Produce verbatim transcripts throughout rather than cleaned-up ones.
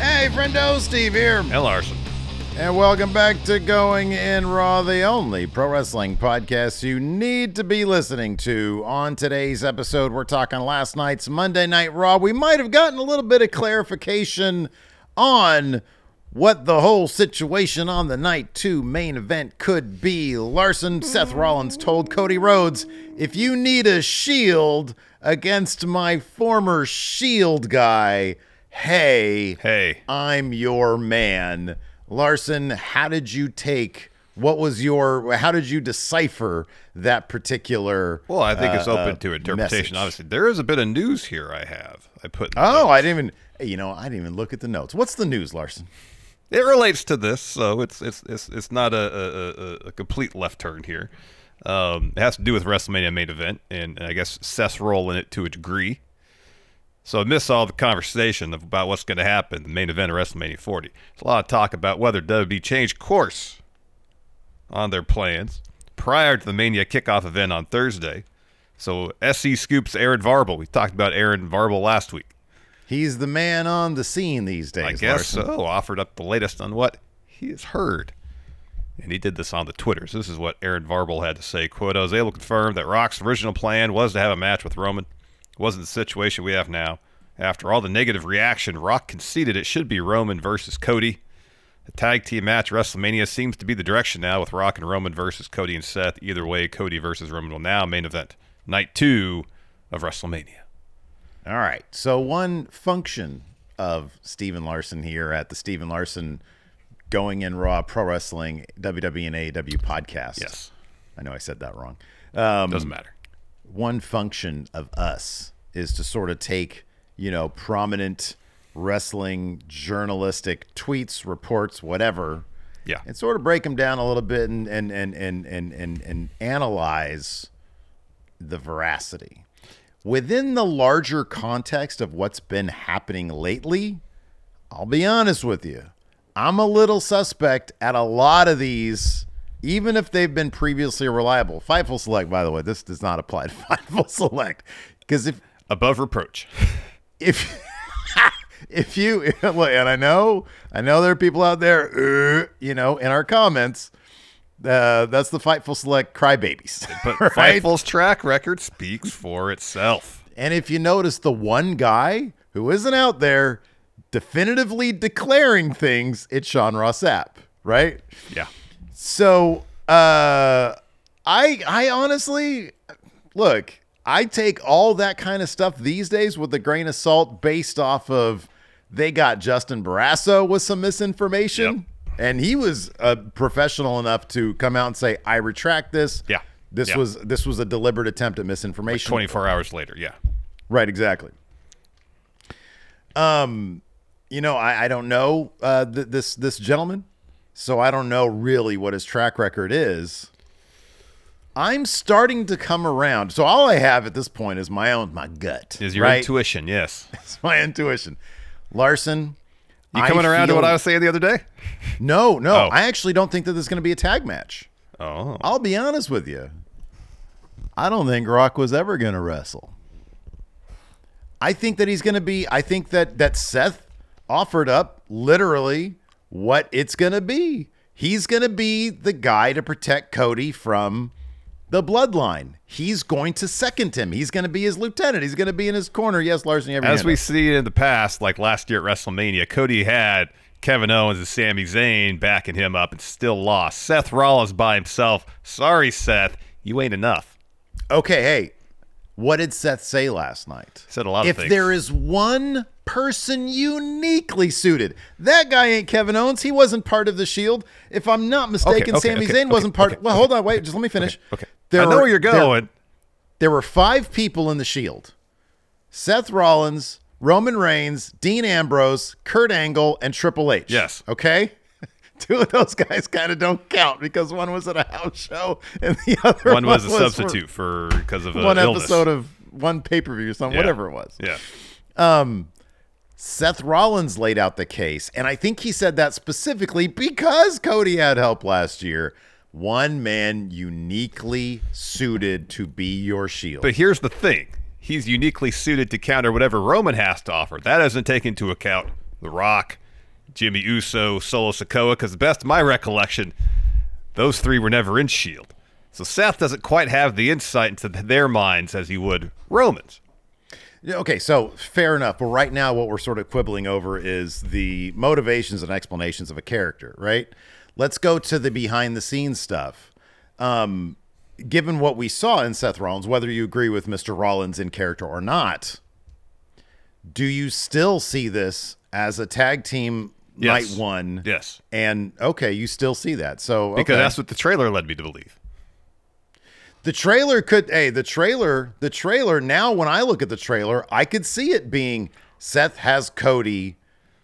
Hey, friendo, Steve here. Hey, Larson. And welcome back to Going In Raw, the only pro wrestling podcast you need to be listening to. On today's episode, we're talking last night's Monday Night Raw. We might have gotten a little bit of clarification on what the whole situation on the night two main event could be. Larson, Seth Rollins told Cody Rhodes, if you need a shield against my former shield guy, Hey, hey, I'm your man. Larson, how did you take, what was your, how did you decipher that particular Well, I think uh, it's open uh, to interpretation, message. Obviously. There is a bit of news here I have. I put in Oh, notes. I didn't even, you know, I didn't even look at the notes. What's the news, Larson? It relates to this, so it's it's it's, it's not a, a, a complete left turn here. Um, it has to do with WrestleMania main event, and I guess Seth's role in it to a degree. So I missed all the conversation about what's going to happen, the main event of WrestleMania forty. There's a lot of talk about whether W W E changed course on their plans prior to the Mania kickoff event on Thursday. So S C scoops Aaron Varble. We talked about Aaron Varble last week. He's the man on the scene these days, I guess Larson. So. Offered up the latest on what he has heard. And he did this on the Twitter. So this is what Aaron Varble had to say. Quote, I was able to confirm that Rock's original plan was to have a match with Roman. Wasn't the situation we have now. After all the negative reaction, Rock conceded it should be Roman versus Cody. The tag team match WrestleMania seems to be the direction now with Rock and Roman versus Cody and Seth. Either way, Cody versus Roman will now main event night two of WrestleMania. All right. So one function of Stephen Larson here at the Stephen Larson Going In Raw Pro Wrestling W W E and A E W podcast. Yes. I know I said that wrong. Um, Doesn't matter. One function of us is to sort of take, you know, prominent wrestling journalistic tweets, reports, whatever, yeah, and sort of break them down a little bit and and and and and and, and analyze the veracity within the larger context of what's been happening lately. I'll be honest with you, I'm a little suspect at a lot of these. Even if they've been previously reliable. Fightful Select, by the way, this does not apply to Fightful Select. Because if above reproach. If if you and I know I know there are people out there, you know, in our comments, uh, that's the Fightful Select crybabies. But right? Fightful's track record speaks for itself. And if you notice the one guy who isn't out there definitively declaring things, it's Sean Ross Sapp, right? Yeah. So uh, I I honestly, look, I take all that kind of stuff these days with a grain of salt based off of they got Justin Barrasso with some misinformation. Yep. And he was uh, professional enough to come out and say, I retract this. Yeah, This yeah. was this was a deliberate attempt at misinformation. Like twenty-four hours later. Yeah, right. Exactly. Um, You know, I, I don't know uh, th- this this gentleman. So I don't know really what his track record is. I'm starting to come around. So all I have at this point is my own, my gut. Is your right? intuition, yes. It's my intuition. Larson. You coming I around feel... to what I was saying the other day? No, no. Oh. I actually don't think that there's going to be a tag match. Oh. I'll be honest with you. I don't think Rock was ever going to wrestle. I think that he's going to be, I think that, that Seth offered up literally what it's going to be. He's going to be the guy to protect Cody from the bloodline. He's going to second him. He's going to be his lieutenant. He's going to be in his corner. Yes, Larson. You As we up. see in the past, like last year at WrestleMania, Cody had Kevin Owens and Sami Zayn backing him up and still lost. Seth Rollins by himself. Sorry, Seth. You ain't enough. Okay, hey. What did Seth say last night? He said a lot of if things. If there is one person uniquely suited, that guy ain't Kevin Owens. He wasn't part of the Shield. If I'm not mistaken, okay, okay, Sami okay, Zayn okay, wasn't part okay, of... Well, okay, hold on. Wait. Just let me finish. Okay. okay. There I know were, where you're going. There, there were five people in the Shield. Seth Rollins, Roman Reigns, Dean Ambrose, Kurt Angle, and Triple H. Yes. Okay? Two of those guys kind of don't count because one was at a house show and the other one, one was a was substitute for because of one illness. episode of one pay-per-view or something, yeah. whatever it was. Yeah. Um, Seth Rollins laid out the case, and I think he said that specifically because Cody had help last year. One man uniquely suited to be your Shield. But here's the thing. He's uniquely suited to counter whatever Roman has to offer. That doesn't take into account The Rock, Jimmy Uso, Solo Sikoa, because the best of my recollection, those three were never in Shield. So Seth doesn't quite have the insight into their minds as he would Roman's. Okay, so fair enough. But right now what we're sort of quibbling over is the motivations and explanations of a character, right? Let's go to the behind-the-scenes stuff. Um, given what we saw in Seth Rollins, whether you agree with Mister Rollins in character or not, do you still see this as a tag team yes. night one? Yes. And, okay, you still see that. So okay. Because that's what the trailer led me to believe. The trailer could... Hey, the trailer... The trailer, now when I look at the trailer, I could see it being Seth has Cody,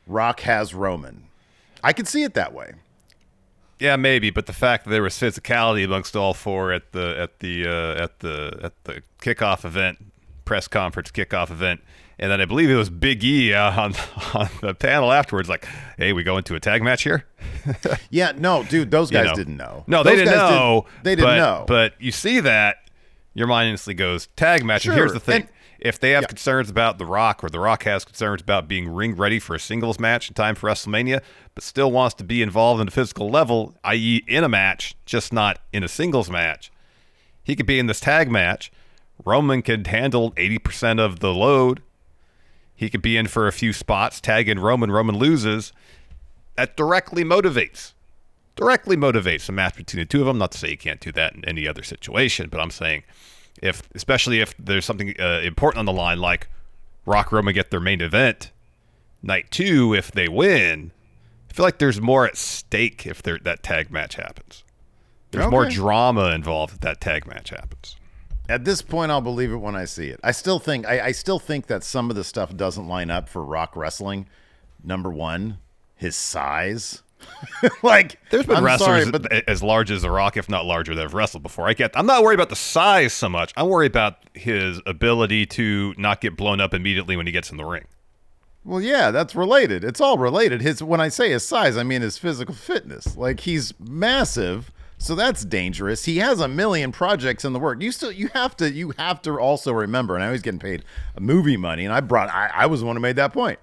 Rock has Roman. I could see it that way. Yeah, maybe, but the fact that there was physicality amongst all four at the at the uh, at the at the kickoff event, press conference kickoff event, and then I believe it was Big E uh, on on the panel afterwards, like, "Hey, we go into a tag match here." yeah, no, dude, those guys you know. didn't know. No, they didn't know. Didn't, they didn't but, know. But you see that, your mind instantly goes tag match. Sure. And here's the thing: and, if they have yeah. concerns about The Rock, or The Rock has concerns about being ring ready for a singles match in time for WrestleMania, but still wants to be involved in a physical level, that is in a match, just not in a singles match, he could be in this tag match. Roman could handle eighty percent of the load. He could be in for a few spots, tag in Roman, Roman loses. That directly motivates. Directly motivates a match between the two of them. Not to say you can't do that in any other situation, but I'm saying if, especially if there's something uh, important on the line, like Rock, Roman get their main event night two, if they win, I feel like there's more at stake if that tag match happens. There's okay. more drama involved if that tag match happens. At this point, I'll believe it when I see it. I still think I, I still think that some of the stuff doesn't line up for Rock wrestling. Number one, his size. like there's been I'm wrestlers sorry, but th- as large as The Rock, if not larger, that have wrestled before. I get I'm not worried about the size so much. I'm worried about his ability to not get blown up immediately when he gets in the ring. Well, yeah, that's related. It's all related. His when I say his size, I mean his physical fitness. Like he's massive, so that's dangerous. He has a million projects in the work. You still you have to you have to also remember, and I was getting paid movie money, and I brought I, I was the one who made that point.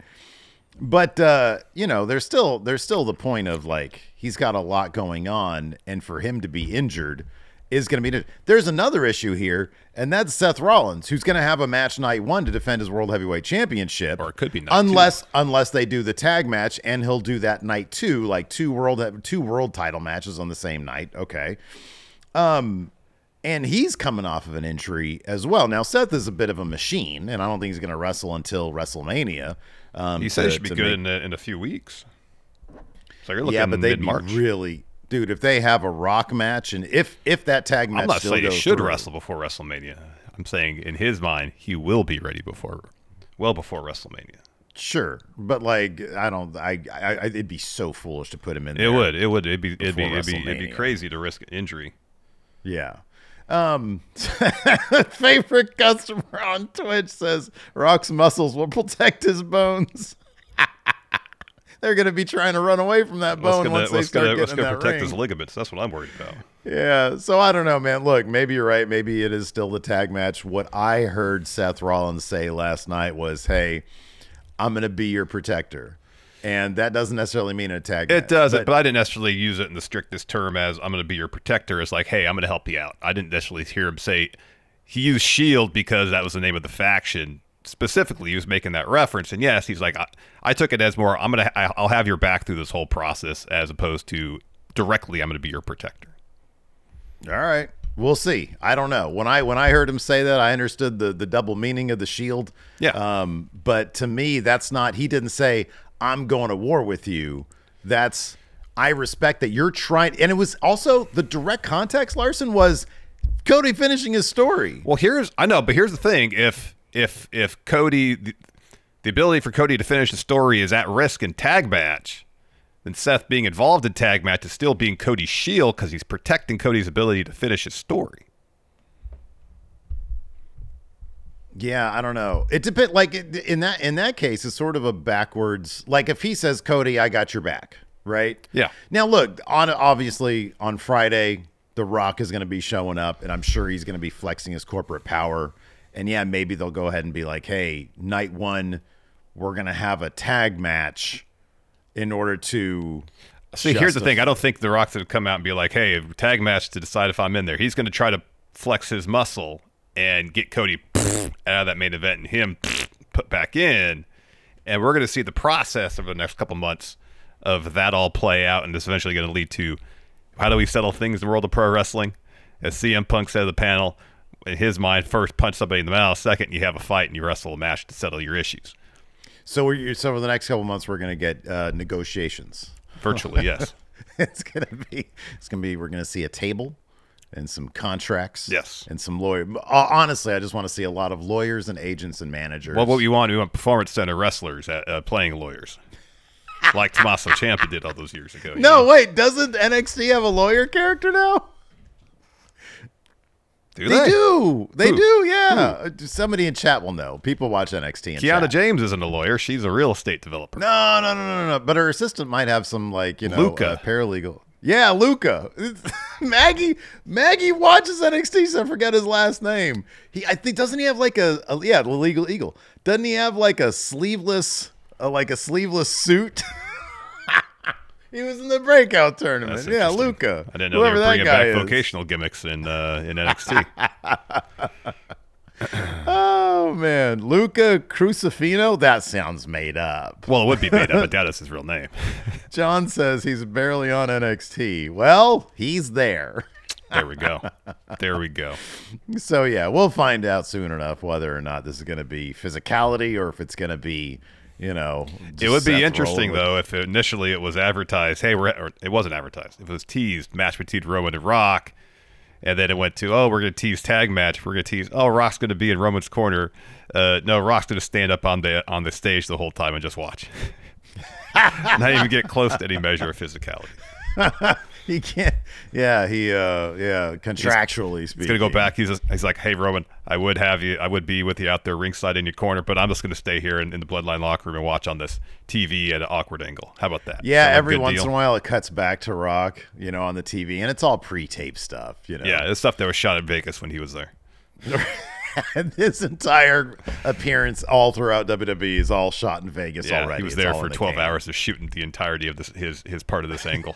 But, uh, you know, there's still there's still the point of, like, he's got a lot going on, and for him to be injured is going to be... There's another issue here, and that's Seth Rollins, who's going to have a match night one to defend his World Heavyweight Championship. Or it could be night unless, two. Unless they do the tag match, and he'll do that night two, like two world two world title matches on the same night. Okay. Um, and he's coming off of an injury as well. Now, Seth is a bit of a machine, and I don't think he's going to wrestle until WrestleMania. Um, he said it should be good in a, in a few weeks. So you're looking yeah, but they'd mid-March. Be really, dude. If they have a Rock match, and if if that tag match, I'm not still saying goes he should through, wrestle before WrestleMania. I'm saying in his mind he will be ready before, well before WrestleMania. Sure, but like I don't, I, I, I it'd be so foolish to put him in. It there would, it would, it'd be, it'd be, it'd be, it'd be crazy to risk an injury. Yeah. Um, favorite customer on Twitch says Rock's muscles will protect his bones. They're going to be trying to run away from that bone once they start getting in that ring. Let's go protect his ligaments. That's what I'm worried about. Yeah, so I don't know, man. Look, maybe you're right. Maybe it is still the tag match. What I heard Seth Rollins say last night was, hey, I'm going to be your protector. And that doesn't necessarily mean a tag match. It doesn't, but, but I didn't necessarily use it in the strictest term as I'm going to be your protector. It's like, hey, I'm going to help you out. I didn't necessarily hear him say he used S H I E L D because that was the name of the faction. Specifically, he was making that reference, and yes, he's like, I, I took it as more, I'm gonna, I, I'll have your back through this whole process, as opposed to directly, I'm gonna be your protector. All right, we'll see. I don't know. When I when I heard him say that, I understood the the double meaning of the shield. Yeah. Um, but to me, that's not. He didn't say, I'm going to war with you. That's I respect that you're trying, and it was also the direct context. Larson was Cody finishing his story. Well, here's I know, but here's the thing. If If if Cody, the, the ability for Cody to finish the story is at risk in tag match, then Seth being involved in tag match is still being Cody's shield because he's protecting Cody's ability to finish his story. Yeah, I don't know. It depends. Like in that in that case, it's sort of a backwards. Like if he says, "Cody, I got your back," right? Yeah. Now look, on obviously on Friday, The Rock is going to be showing up, and I'm sure he's going to be flexing his corporate power. And yeah, maybe they'll go ahead and be like, hey, night one, we're going to have a tag match in order to... See, here's the thing. I don't think The Rock's going to come out and be like, hey, tag match to decide if I'm in there. He's going to try to flex his muscle and get Cody out of that main event and him put back in. And we're going to see the process over the next couple months of that all play out. And this is eventually going to lead to, how do we settle things in the world of pro wrestling? As C M Punk said of the panel... in his mind, first punch somebody in the mouth, second you have a fight and you wrestle a match to settle your issues. So we're, so over the next couple months, we're going to get uh, negotiations. Virtually, yes. It's going to be, it's going to be, we're going to see a table and some contracts. Yes. And some lawyers. Honestly, I just want to see a lot of lawyers and agents and managers. Well, what we want, we want performance center wrestlers at, uh, playing lawyers. Like Tommaso Ciampa did all those years ago. No, know? Wait, doesn't N X T have a lawyer character now? Do they? They do. They Who? do, yeah. Who? Somebody in chat will know. People watch N X T in chat. Kiana James isn't a lawyer. She's a real estate developer. No, no, no, no, no. But her assistant might have some, like, you know, Luca. Uh, paralegal. Yeah, Luca. Maggie Maggie watches N X T, so I forgot his last name. He, I think, doesn't he have, like, a, a yeah, Legal Eagle. Doesn't he have, like, a sleeveless, uh, like, a sleeveless suit? He was in the breakout tournament. Yeah, Luca. I didn't know they were bringing back is. vocational gimmicks in uh, in N X T. Oh, man. Luca Crusifino? That sounds made up. Well, it would be made up, but that is his real name. John says he's barely on N X T. Well, he's there. There we go. There we go. So, yeah, we'll find out soon enough whether or not this is going to be physicality or if it's going to be... You know, it would be interesting though if initially it was advertised. Hey, we're or it wasn't advertised. If it was teased, match between Roman and Rock, and then it went to oh, we're gonna tease tag match. We're gonna tease oh, Rock's gonna be in Roman's corner. Uh, no, Rock's gonna stand up on the on the stage the whole time and just watch. Not even get close to any measure of physicality. He can't. Yeah, he. Uh, yeah, contractually he's, speaking, he's gonna go back. He's just, he's like, hey, Roman, I would have you. I would be with you out there ringside in your corner, but I'm just gonna stay here in, in the Bloodline locker room and watch on this T V at an awkward angle. How about that? Yeah, every once deal? in a while it cuts back to Rock, you know, on the T V, and it's all pre-taped stuff, you know. Yeah, it's stuff that was shot in Vegas when he was there. This entire appearance all throughout W W E is all shot in Vegas yeah, already. He was it's there for the twelve game. hours of shooting the entirety of this, his his part of this angle.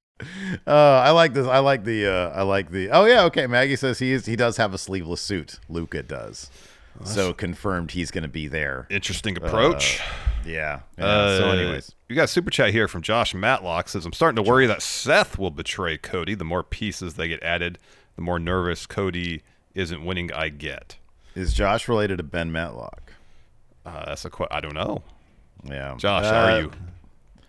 Uh, I like this. I like the. Uh, I like the. Oh yeah. Okay. Maggie says he is. He does have a sleeveless suit. Luca does. Well, so confirmed he's going to be there. Interesting approach. Uh, yeah. yeah. Uh, so anyways, we got a super chat here from Josh Matlock. Says I'm starting to worry that Seth will betray Cody. The more pieces they get added, the more nervous Cody isn't winning I get. Is Josh related to Ben Matlock? Uh, that's a qu- I don't know. Yeah. Josh, uh, how are you?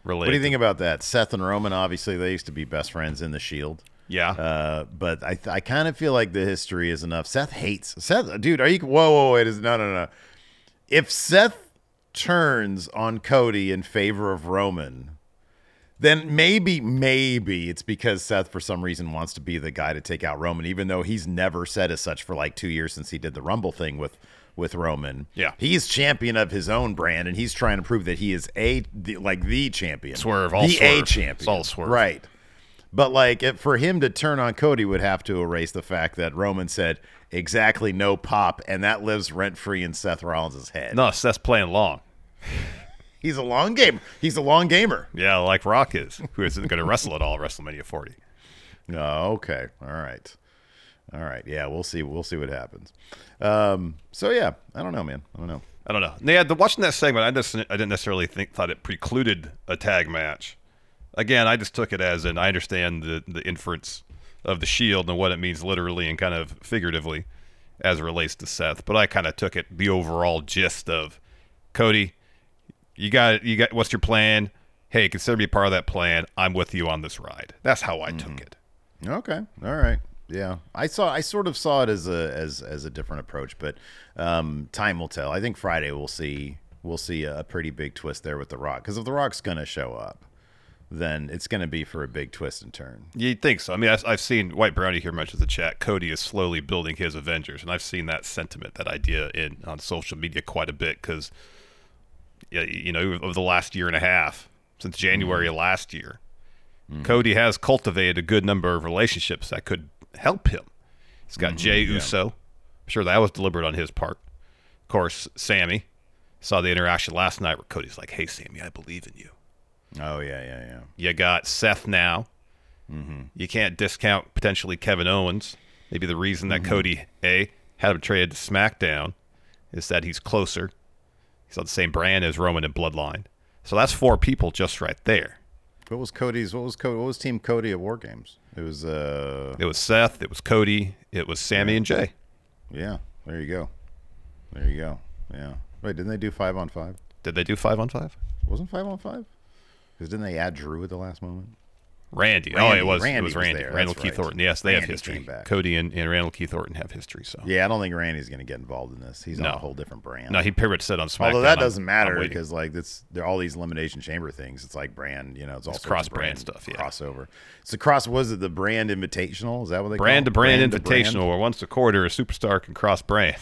Related. What do you think about that? Seth and Roman, obviously, they used to be best friends in The Shield. Yeah. Uh, but I I kind of feel like the history is enough. Seth hates. Seth, dude, are you... Whoa, whoa, wait. Is, no, no, no. If Seth turns on Cody in favor of Roman, then maybe, maybe it's because Seth, for some reason, wants to be the guy to take out Roman, even though he's never said as such for like two years since he did the Rumble thing with... with Roman. Yeah. He's champion of his own brand, and he's trying to prove that he is a, the, like, the champion. Swerve, all the swerve. The A champion. It's all swerve. Right. But, like, if, for him to turn on Cody would have to erase the fact that Roman said, exactly, no pop, and that lives rent-free in Seth Rollins' head. No, Seth's playing long. He's a long gamer. He's a long gamer. Yeah, like Rock is, who isn't going to wrestle at all at WrestleMania forty. Oh, okay. All right. All right, yeah, we'll see. We'll see what happens. Um, so yeah, I don't know, man. I don't know. I don't know. Yeah, the, watching that segment, I just I didn't necessarily think thought it precluded a tag match. Again, I just took it as an. I understand the the inference of the Shield and what it means literally and kind of figuratively as it relates to Seth. But I kind of took it the overall gist of Cody. You got you got. What's your plan? Hey, consider me part of that plan. I'm with you on this ride. That's how I mm. took it. Okay. All right. Yeah, I saw. I sort of saw it as a as as a different approach, but um, time will tell. I think Friday we'll see we'll see a pretty big twist there with The Rock, because if The Rock's going to show up, then it's going to be for a big twist and turn. You'd think so. I mean, I, I've seen White Brownie here much of the chat. Cody is slowly building his Avengers, and I've seen that sentiment, that idea in on social media quite a bit, because yeah, you know, over the last year and a half since January mm-hmm. of last year, mm-hmm. Cody has cultivated a good number of relationships that could help him. He's got mm-hmm, Jey Uso. Yeah. I'm sure that was deliberate on his part. Of course, Sammy. Saw the interaction last night where Cody's like, hey, Sammy, I believe in you. Oh, yeah, yeah, yeah. You got Seth now. Mm-hmm. You can't discount potentially Kevin Owens. Maybe the reason that mm-hmm. Cody, A, had him traded to SmackDown is that he's closer. He's on the same brand as Roman and Bloodline. So that's four people just right there. What was Cody's? What was Cody, What was Team Cody at War Games? It was uh. It was Seth. It was Cody. It was Sammy yeah. and Jey. Yeah, there you go. There you go. Yeah. Wait, didn't they do five on five? Did they do five on five? Wasn't five on five? Because didn't they add Drew at the last moment? Randy. Randy. Oh, it was. Randy it was Randy. Was Randall Keith right. Orton. Yes, they Randy have history. Cody and, and Randall Keith Orton have history. So yeah, I don't think Randy's going to get involved in this. He's no. on a whole different brand. No, he pretty much said on SmackDown. Although that doesn't I'm, matter I'm because like this, there are all these Elimination Chamber things. It's like brand, you know, it's all cross brand, brand stuff. Yeah, crossover. So cross was it the brand invitational? Is that what they brand call it? Brand to brand invitational, where once a quarter a superstar can cross brand.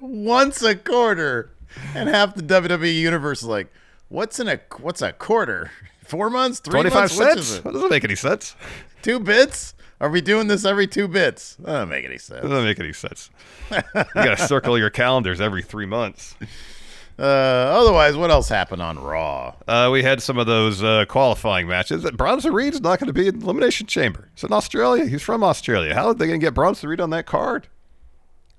Once a quarter, and half the W W E universe is like, What's in a what's a quarter? Four months? Three months? Twenty-five cents? It? That doesn't make any sense. Two bits? Are we doing this every two bits? That doesn't make any sense. That doesn't make any sense. You got to circle your calendars every three months. Uh, otherwise, what else happened on Raw? Uh, we had some of those uh, qualifying matches. Bronson Reed's not going to be in the Elimination Chamber. It's in Australia. He's from Australia. How are they going to get Bronson Reed on that card?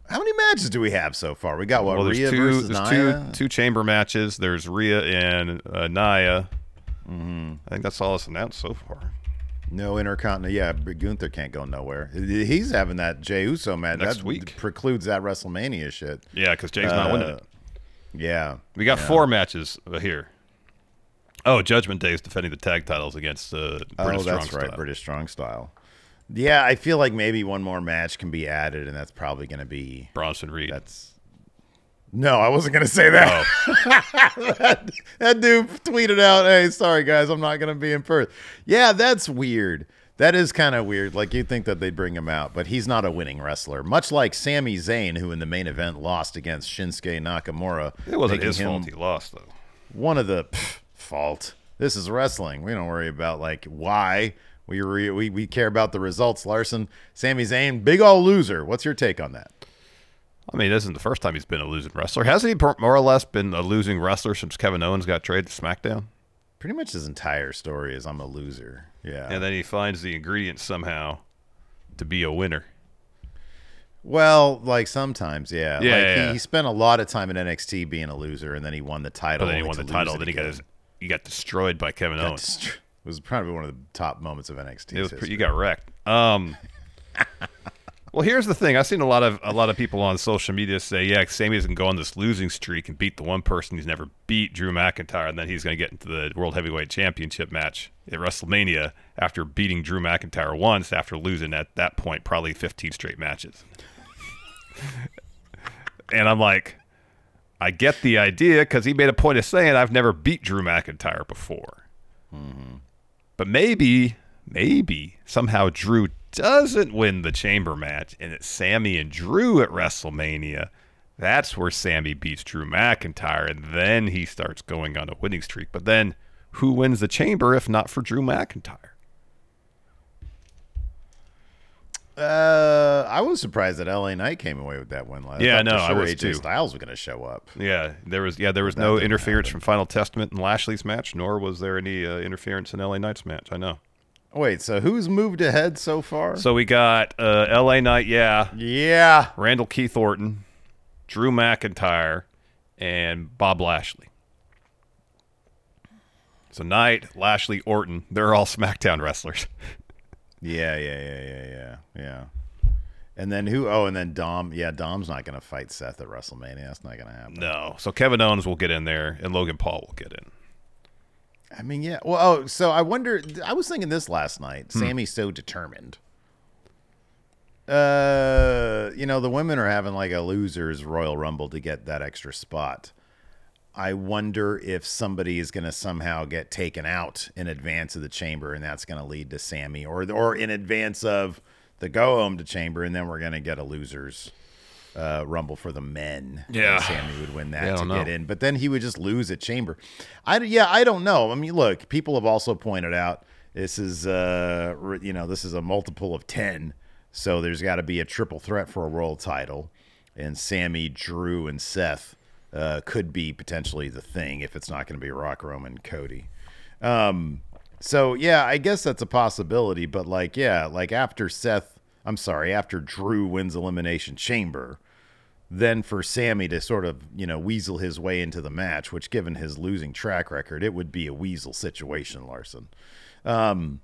How many matches do we have so far? We got what? Well, Rhea two, versus Nia? Two, two chamber matches. There's Rhea and uh, Nia. Mm-hmm. I think that's all that's announced so far. No intercontinental. Yeah, Gunther can't go nowhere. He's having that Jey Uso match next that week. Precludes that WrestleMania shit. Yeah, because Jey's uh, not winning it. Yeah. We got yeah. four matches here. Oh, Judgment Day is defending the tag titles against uh, British Strong Style. Oh, that's Strong right, Style. British Strong Style. Yeah, I feel like maybe one more match can be added, and that's probably going to be Bronson Reed. That's no, I wasn't going to say that. Oh. that. That dude tweeted out, "Hey, sorry guys, I'm not going to be in Perth." Yeah, that's weird. That is kind of weird. Like, you'd think that they'd bring him out, but he's not a winning wrestler. Much like Sami Zayn, who in the main event lost against Shinsuke Nakamura. It wasn't his fault he lost, though. One of the pff, fault. This is wrestling. We don't worry about like why. We, re- we we care about the results, Larson. Sami Zayn, big old loser. What's your take on that? I mean, this isn't the first time he's been a losing wrestler. Hasn't he more or less been a losing wrestler since Kevin Owens got traded to SmackDown? Pretty much his entire story is I'm a loser. Yeah. And then he finds the ingredients somehow to be a winner. Well, like sometimes, yeah. yeah, like yeah. He, he spent a lot of time in N X T being a loser, and then he won the title. But then he won the title. Then he got his, he got destroyed by Kevin got Owens. Dest- It was probably one of the top moments of N X T. It was, you got wrecked. Um, well, here's the thing. I've seen a lot of a lot of people on social media say, yeah, Sami can go on this losing streak and beat the one person he's never beat, Drew McIntyre, and then he's going to get into the World Heavyweight Championship match at WrestleMania after beating Drew McIntyre once, after losing at that point probably fifteen straight matches. And I'm like, I get the idea, because he made a point of saying, I've never beat Drew McIntyre before. Mm-hmm. But maybe, maybe somehow Drew doesn't win the chamber match, and it's Sami and Drew at WrestleMania. That's where Sami beats Drew McIntyre, and then he starts going on a winning streak. But then who wins the chamber if not for Drew McIntyre? Uh, I was surprised that L A Knight came away with that win last night. Yeah, no, sure I was A J too. Styles was going to show up. Yeah, there was. Yeah, there was that no interference happen. From Final Testament in Lashley's match, nor was there any uh, interference in L A Knight's match. I know. Wait, so who's moved ahead so far? So we got uh, L A Knight. Yeah, yeah. Randall Keith Orton, Drew McIntyre, and Bob Lashley. So Knight, Lashley, Orton. They're all SmackDown wrestlers. Yeah, yeah, yeah, yeah, yeah, yeah. And then who? Oh, and then Dom. Yeah, Dom's not going to fight Seth at WrestleMania. That's not going to happen. No. So Kevin Owens will get in there, and Logan Paul will get in. I mean, yeah. Well, oh, so I wonder. I was thinking this last night. Hmm. Sammy's so determined. Uh, you know, the women are having like a losers Royal Rumble to get that extra spot. I wonder if somebody is going to somehow get taken out in advance of the chamber, and that's going to lead to Sami, or or in advance of the go home to chamber, and then we're going to get a losers uh, rumble for the men. Yeah, and Sami would win that yeah, to get in, but then he would just lose at chamber. I yeah, I don't know. I mean, look, people have also pointed out this is uh you know this is a multiple of ten, so there's got to be a triple threat for a world title, and Sami, Drew, and Seth. Uh, could be potentially the thing if it's not going to be Rock, Roman, Cody. Um, so, yeah, I guess that's a possibility. But, like, yeah, like after Seth, I'm sorry, after Drew wins Elimination Chamber, then for Sami to sort of, you know, weasel his way into the match, which given his losing track record, it would be a weasel situation, Larson. Um,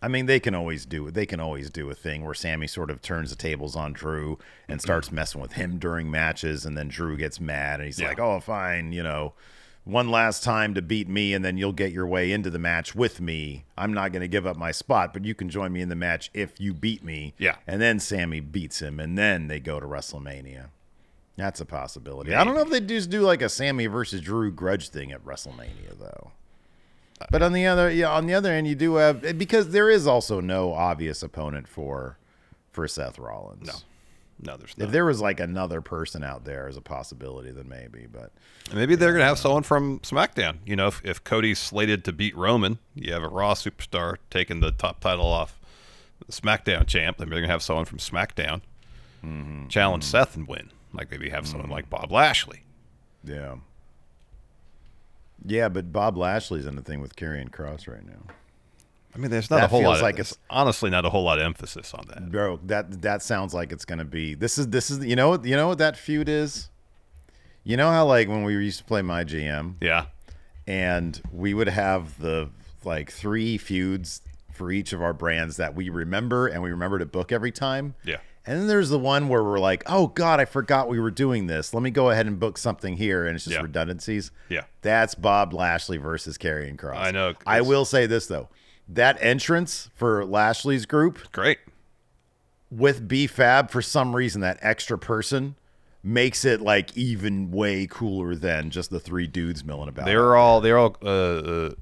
I mean, they can always do they can always do a thing where Sami sort of turns the tables on Drew and starts messing with him during matches, and then Drew gets mad and he's yeah. like, "Oh, fine, you know, one last time to beat me, and then you'll get your way into the match with me. I'm not going to give up my spot, but you can join me in the match if you beat me." Yeah, and then Sami beats him, and then they go to WrestleMania. That's a possibility. Maybe. I don't know if they just do like a Sami versus Drew grudge thing at WrestleMania though. But on the other, yeah, on the other end, you do have because there is also no obvious opponent for for Seth Rollins. No, No, there's not. If there was like another person out there as a possibility, then maybe. But maybe they're going to have someone from SmackDown. You know, if, if Cody's slated to beat Roman, you have a Raw superstar taking the top title off SmackDown champ. Then they're going to have someone from SmackDown mm-hmm. challenge mm-hmm. Seth and win. Like maybe have someone mm-hmm. like Bob Lashley. Yeah. Yeah, but Bob Lashley's in the thing with Karrion Kross right now. I mean, there's not that a whole feels lot. Of, like it's honestly not a whole lot of emphasis on that, bro. That that sounds like it's gonna be. This is this is you know you know what that feud is. You know how like when we used to play My G M, yeah, and we would have the like three feuds for each of our brands that we remember and we remember to book every time. Yeah, and then there's the one where we're like, oh god, I forgot we were doing this. Let me go ahead and book something here, and it's just yeah. redundancies. Yeah, that's Bob Lashley versus Karrion Kross. I know. I will say this though. That entrance for Lashley's group, great. With B-Fab, for some reason, that extra person makes it like even way cooler than just the three dudes milling about. They're all they're all uh,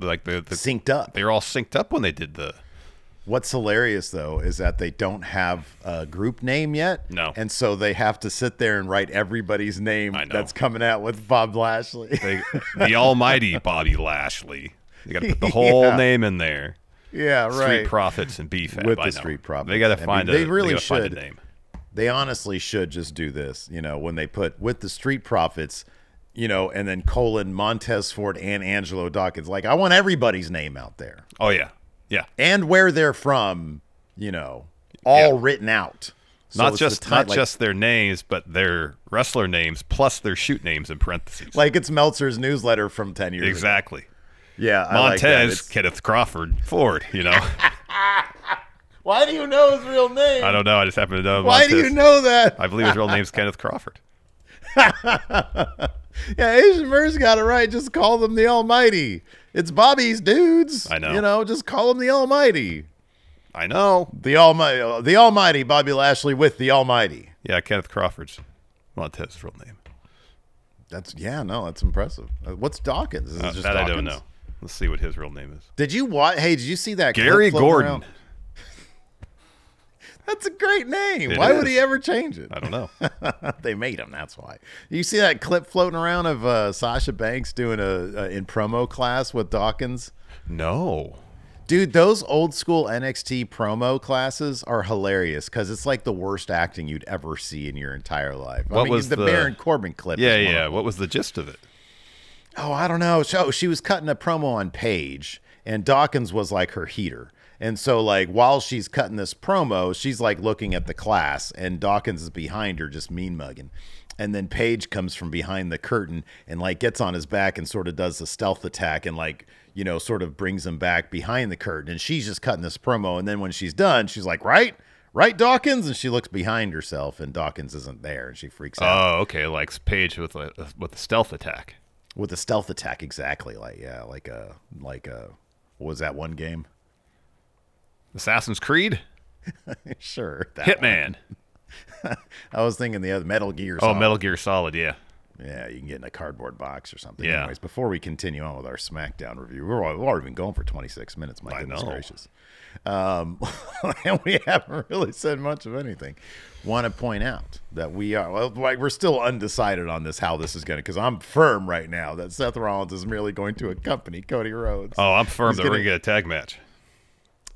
like the, the synced up. They're all synced up when they did the. What's hilarious though is that they don't have a group name yet. No, and so they have to sit there and write everybody's name that's coming out with Bob Lashley, they, the Almighty Bobby Lashley. They got to put the whole yeah. name in there. Yeah, right. Street Profits and B F A B. With the Street Profits. They got to find I mean, a, they really they should. Find a name. They honestly should just do this, you know, when they put with the Street Profits, you know, and then colon Montez Ford and Angelo Dawkins. Like, I want everybody's name out there. Oh, yeah. Yeah. And where they're from, you know, all yeah. written out. So not just not like, just their names, but their wrestler names plus their shoot names in parentheses. Like it's Meltzer's newsletter from ten years exactly. ago. Exactly. Yeah, I Montez, like Kenneth Crawford, Ford, you know. Why do you know his real name? I don't know. I just happen to know Why Montez. Do you know that? I believe his real name's Kenneth Crawford. Yeah, Asian Mer's got it right. Just call them the Almighty. It's Bobby's dudes. I know. You know, just call them the Almighty. I know. The Almighty, the Almighty Bobby Lashley with the Almighty. Yeah, Kenneth Crawford's Montez's real name. That's Yeah, no, that's impressive. What's Dawkins? Is it uh, just that Dawkins? I don't know. Let's see what his real name is. Did you watch? Hey, did you see that? Gary Gordon. That's a great name. It why is. Would he ever change it? I don't know. They made him. That's why. You see that clip floating around of uh, Sasha Banks doing a, a in promo class with Dawkins? No. Dude, those old school N X T promo classes are hilarious because it's like the worst acting you'd ever see in your entire life. What I mean, was the, the Baron Corbin clip? Yeah, yeah. What was the gist of it? Oh, I don't know. So she was cutting a promo on Paige, and Dawkins was like her heater. And so like while she's cutting this promo, she's like looking at the class, and Dawkins is behind her just mean mugging. And then Paige comes from behind the curtain and like gets on his back and sort of does a stealth attack and like, you know, sort of brings him back behind the curtain. And she's just cutting this promo. And then when she's done, she's like, right? Right, Dawkins? And she looks behind herself, and Dawkins isn't there, and she freaks out. Oh, okay. Like Paige with a, with a stealth attack. With a stealth attack, exactly. Like, yeah, like a, like a, what was that one game? Assassin's Creed? Sure. Hitman. I was thinking the other, Metal Gear Solid. Oh, Metal Gear Solid, yeah. Yeah, you can get in a cardboard box or something. Yeah. Anyways, before we continue on with our SmackDown review, we're all, we've already been going for twenty-six minutes, my I goodness know. gracious. Um, and we haven't really said much of anything. Want to point out that we are, well, like, we're still undecided on this, how this is going to, because I'm firm right now that Seth Rollins is merely going to accompany Cody Rhodes. Oh, I'm firm that we're going to get a tag match.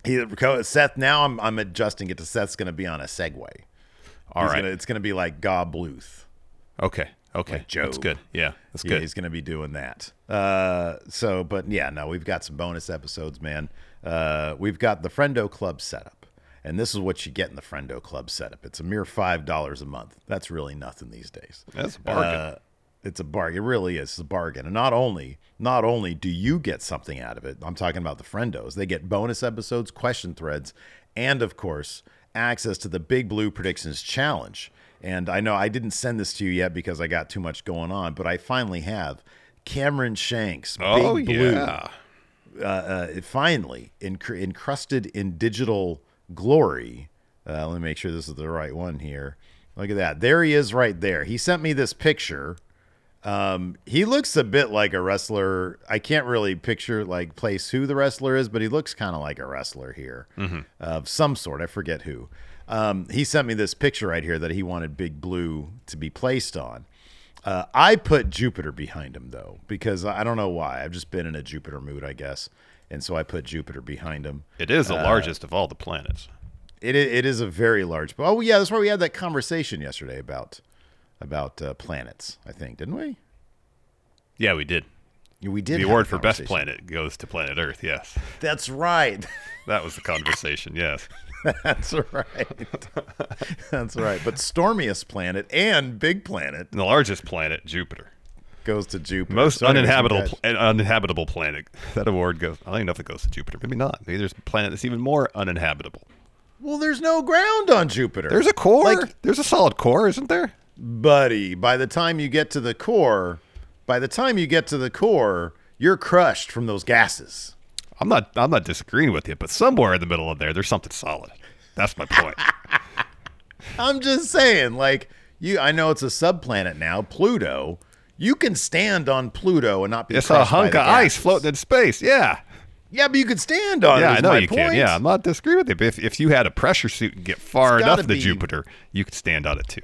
He, Seth, now I'm, I'm adjusting it to Seth's going to be on a Segway. All he's right. Gonna, it's going to be like Gob Bluth. Okay. Okay, like that's good. Yeah, that's good. Yeah, he's going to be doing that. Uh, so, but yeah, no, we've got some bonus episodes, man. Uh, we've got the Friendo Club setup, and this is what you get in the Friendo Club setup. It's a mere five dollars a month. That's really nothing these days. That's a bargain. Uh, it's a bargain. It really is. It's a bargain. And not only, not only do you get something out of it. I'm talking about the Friendos. They get bonus episodes, question threads, and of course, access to the Big Blue Predictions Challenge. And I know I didn't send this to you yet because I got too much going on, but I finally have Cameron Shanks. Oh, Big Blue, yeah. Uh, uh, finally, enc- encrusted in digital glory. Uh, let me make sure this is the right one here. Look at that. There he is right there. He sent me this picture. Um, he looks a bit like a wrestler. I can't really picture, like, place who the wrestler is, but he looks kind of like a wrestler here mm-hmm. of some sort. I forget who. Um, he sent me this picture right here that he wanted Big Blue to be placed on. Uh, I put Jupiter behind him, though, because I don't know why. I've just been in a Jupiter mood, I guess. And so I put Jupiter behind him. It is the uh, largest of all the planets. It it is a very large. Oh, yeah, that's where we had that conversation yesterday about about uh, planets, I think, didn't we? Yeah, we did. We did. The award for best planet goes to planet Earth, yes. That's right. That was the conversation, yes. That's right. That's right. But stormiest planet and big planet. And the largest planet, Jupiter. Goes to Jupiter. Most so uninhabitable pl- uninhabitable planet. That award goes, I don't even know if it goes to Jupiter. Maybe not. Maybe there's a planet that's even more uninhabitable. Well, there's no ground on Jupiter. There's a core. Like, there's a solid core, isn't there? Buddy, by the time you get to the core, by the time you get to the core, you're crushed from those gases. I'm not I'm not disagreeing with you, but somewhere in the middle of there, there's something solid. That's my point. I'm just saying, like, you I know it's a subplanet now, Pluto. You can stand on Pluto and not be it's crushed. It's a hunk of ice floating in space. Yeah. Yeah, but you could stand on yeah, it. Yeah, I know you point. can. Yeah, I'm not disagreeing with you. But if, if you had a pressure suit and get far enough into be, Jupiter, you could stand on it too.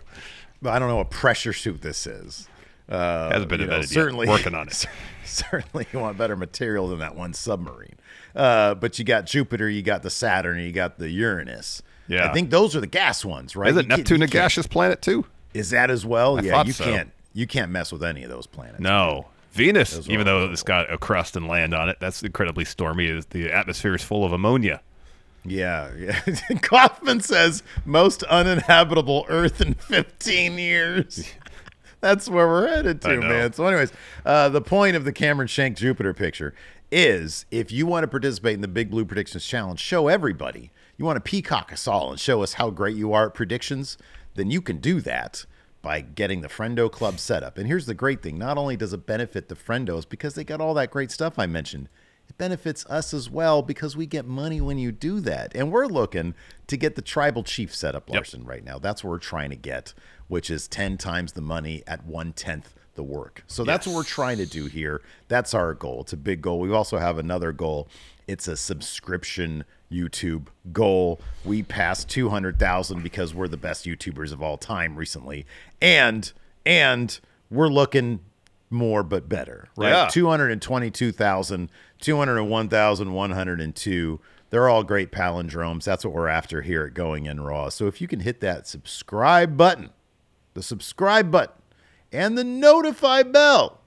But I don't know what pressure suit this is. Uh, Hasn't been invented yet. Certainly, working on it. Certainly you want better material than that one submarine. Uh, but you got Jupiter, you got the Saturn, you got the Uranus. Yeah. I think those are the gas ones, right? Isn't Neptune a gaseous planet too? Is that as well? I yeah, you so. can't. You can't mess with any of those planets. No. Venus, those even though it's got a crust and land on it, that's incredibly stormy. The atmosphere is full of ammonia. Yeah. yeah. Kaufman says, most uninhabitable Earth in fifteen years. That's where we're headed to, man. So anyways, uh, the point of the Cameron Shank Jupiter picture is if you want to participate in the Big Blue Predictions Challenge, show everybody. You want to peacock us all and show us how great you are at predictions, then you can do that by getting the Friendo Club set up. And here's the great thing. Not only does it benefit the Friendos because they got all that great stuff I mentioned, it benefits us as well because we get money when you do that. And we're looking to get the tribal chief set up, Larson, yep. right now. That's what we're trying to get, which is ten times the money at one-tenth the work. So that's yes. what we're trying to do here. That's our goal. It's a big goal. We also have another goal. It's a subscription YouTube goal. We passed two hundred thousand because we're the best YouTubers of all time recently. And and we're looking more but better, right? Yeah. two hundred twenty-two thousand, two hundred one thousand, one hundred two. They're all great palindromes. That's what we're after here at Going In Raw. So if you can hit that subscribe button, the subscribe button, and the notify bell,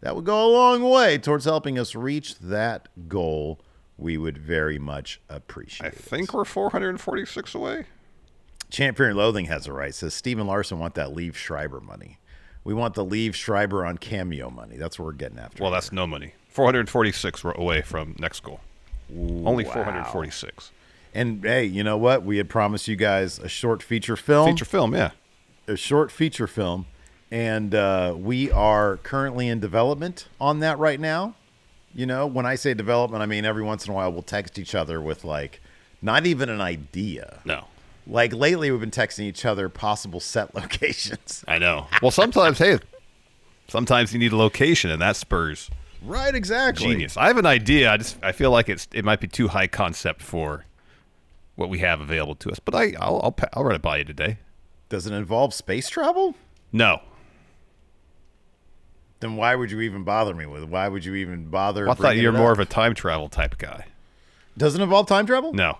that would go a long way towards helping us reach that goal. We would very much appreciate it. I think it. We're four hundred forty-six away. Champ Fear and Loathing has a right. Says Steven Larson want that Liev Schreiber money. We want the Liev Schreiber on Cameo money. That's what we're getting after. Well, right that's here. No money. four hundred forty-six we're away from next goal. Ooh, Only wow. four hundred forty-six. And, hey, you know what? We had promised you guys a short feature film. Feature film, yeah. A short feature film. And uh, we are currently in development on that right now. You know, when I say development, I mean every once in a while we'll text each other with, like, not even an idea. No. Like, lately we've been texting each other possible set locations. I know. Well, sometimes, hey, sometimes you need a location, and that spurs. Right, exactly. Genius. I have an idea. I just I feel like it's it might be too high concept for what we have available to us, but I, I'll, I'll, I'll run it by you today. Does it involve space travel? No. Then why would you even bother me with it? Why would you even bother? Well, I thought you're more of a time travel type guy. Doesn't it involve time travel? No.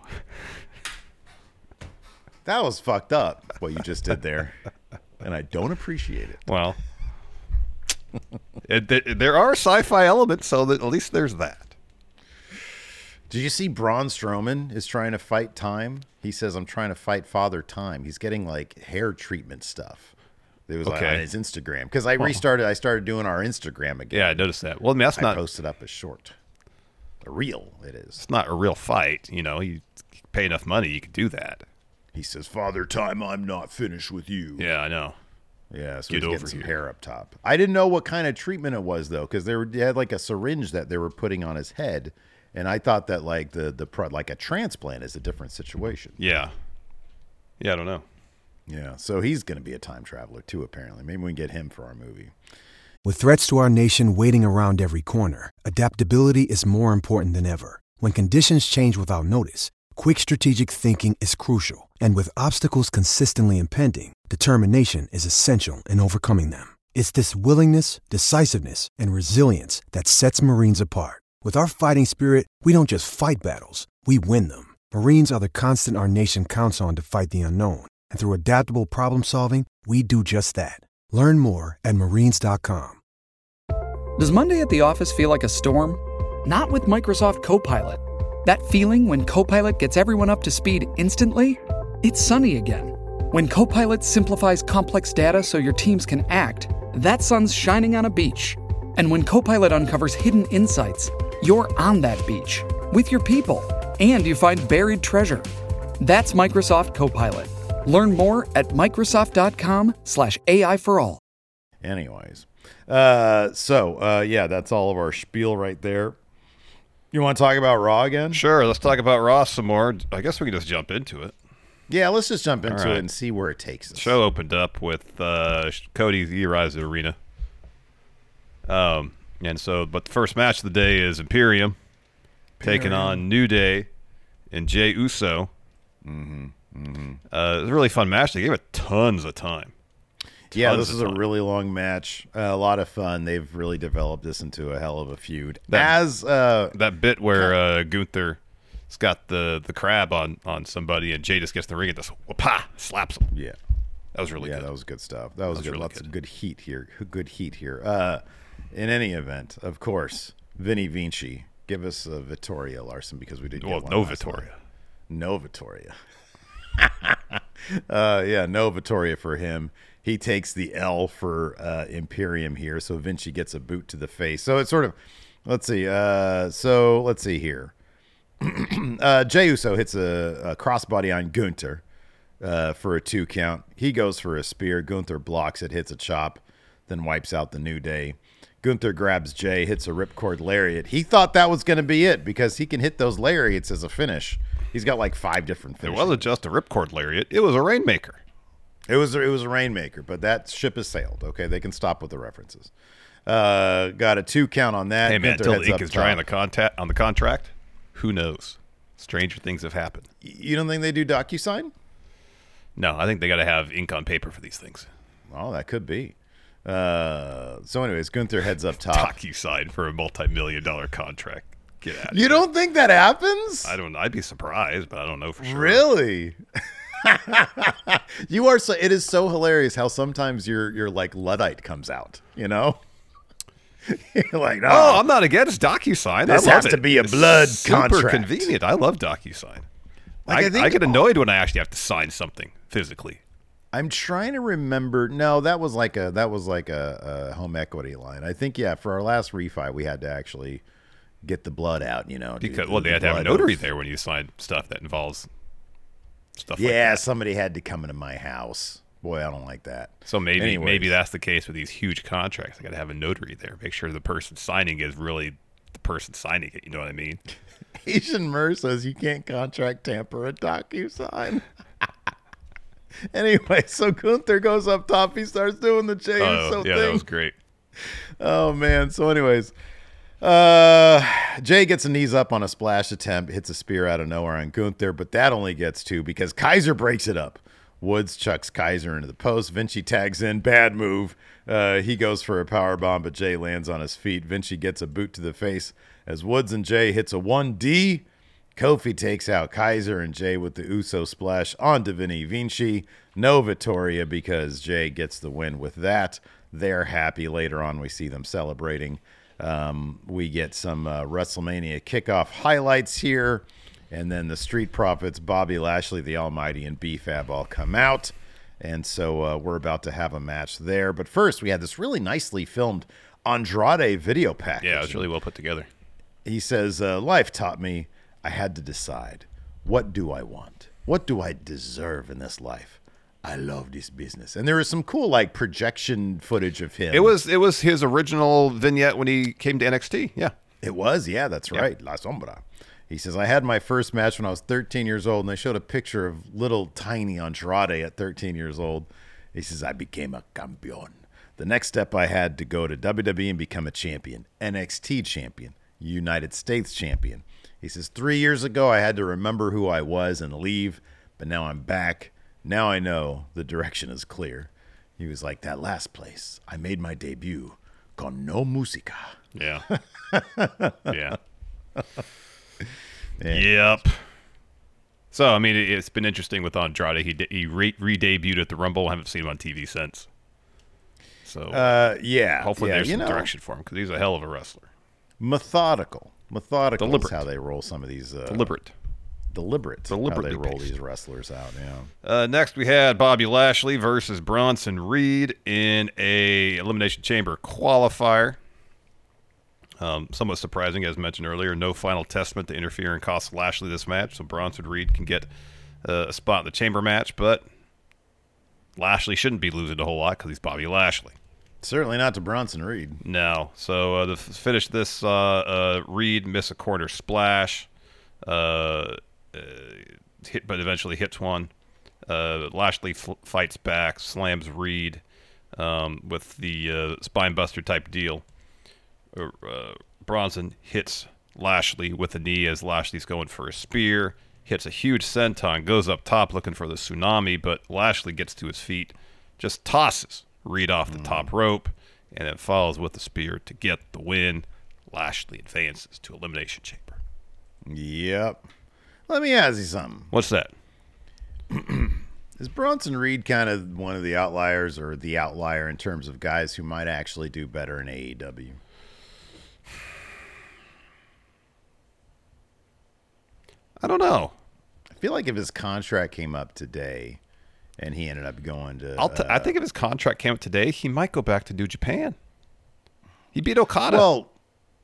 That was fucked up, what you just did there. And I don't appreciate it. Well, it, it, there are sci-fi elements, so that at least there's that. Did you see Braun Strowman is trying to fight time? He says, I'm trying to fight Father Time. He's getting, like, hair treatment stuff. It was okay. like on his Instagram. Because I restarted, I started doing our Instagram again. Yeah, I noticed that. Well, I mean, that's I not... I posted up a short. A reel, it is. It's not a real fight. You know, you pay enough money, you can do that. He says, Father Time, I'm not finished with you. Yeah, I know. Yeah, so Get he's over getting some here. hair up top. I didn't know what kind of treatment it was, though, because they, they had like a syringe that they were putting on his head. And I thought that like the, the like a transplant is a different situation. Yeah. Yeah, I don't know. Yeah, so he's going to be a time traveler, too, apparently. Maybe we can get him for our movie. With threats to our nation waiting around every corner, adaptability is more important than ever. When conditions change without notice, quick strategic thinking is crucial, and with obstacles consistently impending, determination is essential in overcoming them. It's this willingness, decisiveness, and resilience that sets Marines apart. With our fighting spirit, we don't just fight battles, we win them. Marines are the constant our nation counts on to fight the unknown, and through adaptable problem-solving, we do just that. Learn more at marines dot com. Does Monday at the office feel like a storm? Not with Microsoft Copilot. That feeling when Copilot gets everyone up to speed instantly? It's sunny again. When Copilot simplifies complex data so your teams can act, that sun's shining on a beach. And when Copilot uncovers hidden insights, you're on that beach with your people and you find buried treasure. That's Microsoft Copilot. Learn more at Microsoft dot com slash A I for all. Anyways, uh, so uh, yeah, that's all of our spiel right there. You want to talk about Raw again? Sure, let's talk about Raw some more. I guess we can just jump into it. Yeah, let's just jump into right. it and see where it takes us. Show opened up with uh, Cody, the Uriza Arena. Um, and so, but the first match of the day is Imperium, Imperium. taking on New Day and Jey Uso. Mm-hmm. Mm-hmm. Uh, it was a really fun match. They gave it tons of time. Yeah, this is a really long match. Uh, a lot of fun. They've really developed this into a hell of a feud. That, As uh, that bit where uh, Gunther has got the, the crab on, on somebody, and Jey just gets in the ring and just wha-pa, slaps him. Yeah, that was really yeah, good. Yeah, that was good stuff. That was, that was good. Really lots good. of good heat here. Good heat here. Uh, in any event, of course, Vinny Vinci, give us a Vittoria, Larson, because we didn't well, get one. Well, no Vittoria. Night. No Vittoria. uh, yeah, no Vittoria for him. He takes the L for uh, Imperium here, so Vinci gets a boot to the face. So it's sort of, let's see, uh, so let's see here. uh, Jey Uso hits a, a crossbody on Gunther uh, for a two count. He goes for a spear. Gunther blocks it, hits a chop, then wipes out the New Day. Gunther grabs Jey, hits a ripcord lariat. He thought that was going to be it because he can hit those lariats as a finish. He's got like five different finishes. It wasn't just a ripcord lariat. It was a rainmaker. It was it was a rainmaker, but that ship has sailed. Okay, they can stop with the references. Uh, got a two count on that. Hey man, until the ink is dry on the contact on the contract, who knows? Stranger things have happened. You don't think they do DocuSign? No, I think they got to have ink on paper for these things. Well, that could be. Uh, so, anyways, Gunther heads up top. DocuSign for a multi-million dollar contract. Get out. You don't think that happens? I don't. I'd be surprised, but I don't know for sure. Really. You are so. It is so hilarious how sometimes your your like Luddite comes out. You know, you're like, oh, oh, I'm not against DocuSign. This I love has it. to be a blood it's contract. Super convenient. I love DocuSign. Like, I, I, think, I get annoyed when I actually have to sign something physically. I'm trying to remember. No, that was like a that was like a, a home equity line. I think yeah. For our last refi, we had to actually get the blood out. You know, because well, the they had to have a notary there when you sign stuff that involves. Stuff yeah, like somebody had to come into my house. Boy, I don't like that. So maybe Anyways. maybe that's the case with these huge contracts. I got to have a notary there. Make sure the person signing is really the person signing it. You know what I mean? Asian Mer says you can't contract tamper a DocuSign. Anyway, so Gunther goes up top. He starts doing the chain. Oh, yeah, thing. That was great. Oh, man. So anyways... Uh, Jey gets a knees up on a splash attempt, hits a spear out of nowhere on Gunther, but that only gets two because Kaiser breaks it up. Woods chucks Kaiser into the post. Vinci tags in. Bad move. Uh, he goes for a powerbomb, but Jey lands on his feet. Vinci gets a boot to the face as Woods and Jey hits a one D. Kofi takes out Kaiser and Jey with the Uso splash onto Vinny Vinci. No Vittoria because Jey gets the win with that. They're happy. Later on, we see them celebrating. Um, we get some uh, WrestleMania kickoff highlights here, and then the Street Profits, Bobby Lashley, the Almighty, and B-Fab all come out, and so uh, we're about to have a match there. But first, we had this really nicely filmed Andrade video package. Yeah, it was really well put together. He says, uh, life taught me I had to decide, what do I want? What do I deserve in this life? I love this business. And there was some cool like projection footage of him. It was it was his original vignette when he came to N X T. Yeah. It was. Yeah, that's yeah. right. La Sombra. He says, I had my first match when I was thirteen years old, and they showed a picture of little tiny Andrade at thirteen years old. He says, I became a campeón. The next step I had to go to W W E and become a champion, N X T champion, United States champion. He says, three years ago, I had to remember who I was and leave, but now I'm back. Now I know the direction is clear. He was like, that last place, I made my debut con no música. Yeah. yeah. yeah. Yep. So, I mean, it's been interesting with Andrade. He de- he re- re-debuted at the Rumble. I haven't seen him on T V since. So, uh, yeah. Hopefully yeah, there's some know, direction for him because he's a hell of a wrestler. Methodical. Methodical deliberate. Is how they roll some of these. Uh, deliberate. Deliberate. Deliberate. How they roll these wrestlers out, yeah. Uh, next, we had Bobby Lashley versus Bronson Reed in a Elimination Chamber qualifier. Um, somewhat surprising, as mentioned earlier, no final testament to interfere and cost Lashley this match, so Bronson Reed can get uh, a spot in the chamber match, but Lashley shouldn't be losing a whole lot because he's Bobby Lashley. Certainly not to Bronson Reed. No. So uh, to finish this, uh, uh, Reed missed a corner splash, uh, uh, hit, but eventually hits one. Uh, Lashley fl- fights back, slams Reed um, with the uh, spine buster type deal. Uh, Bronson hits Lashley with a knee as Lashley's going for a spear, hits a huge senton, goes up top looking for the tsunami, but Lashley gets to his feet, just tosses Reed off the mm. top rope, and then follows with the spear to get the win. Lashley advances to Elimination Chamber. Yep. Let me ask you something. What's that? Is Bronson Reed kind of one of the outliers or the outlier in terms of guys who might actually do better in A E W? I don't know. I feel like if his contract came up today and he ended up going to... I'll t- uh, I think if his contract came up today, he might go back to New Japan. He beat Okada. Well,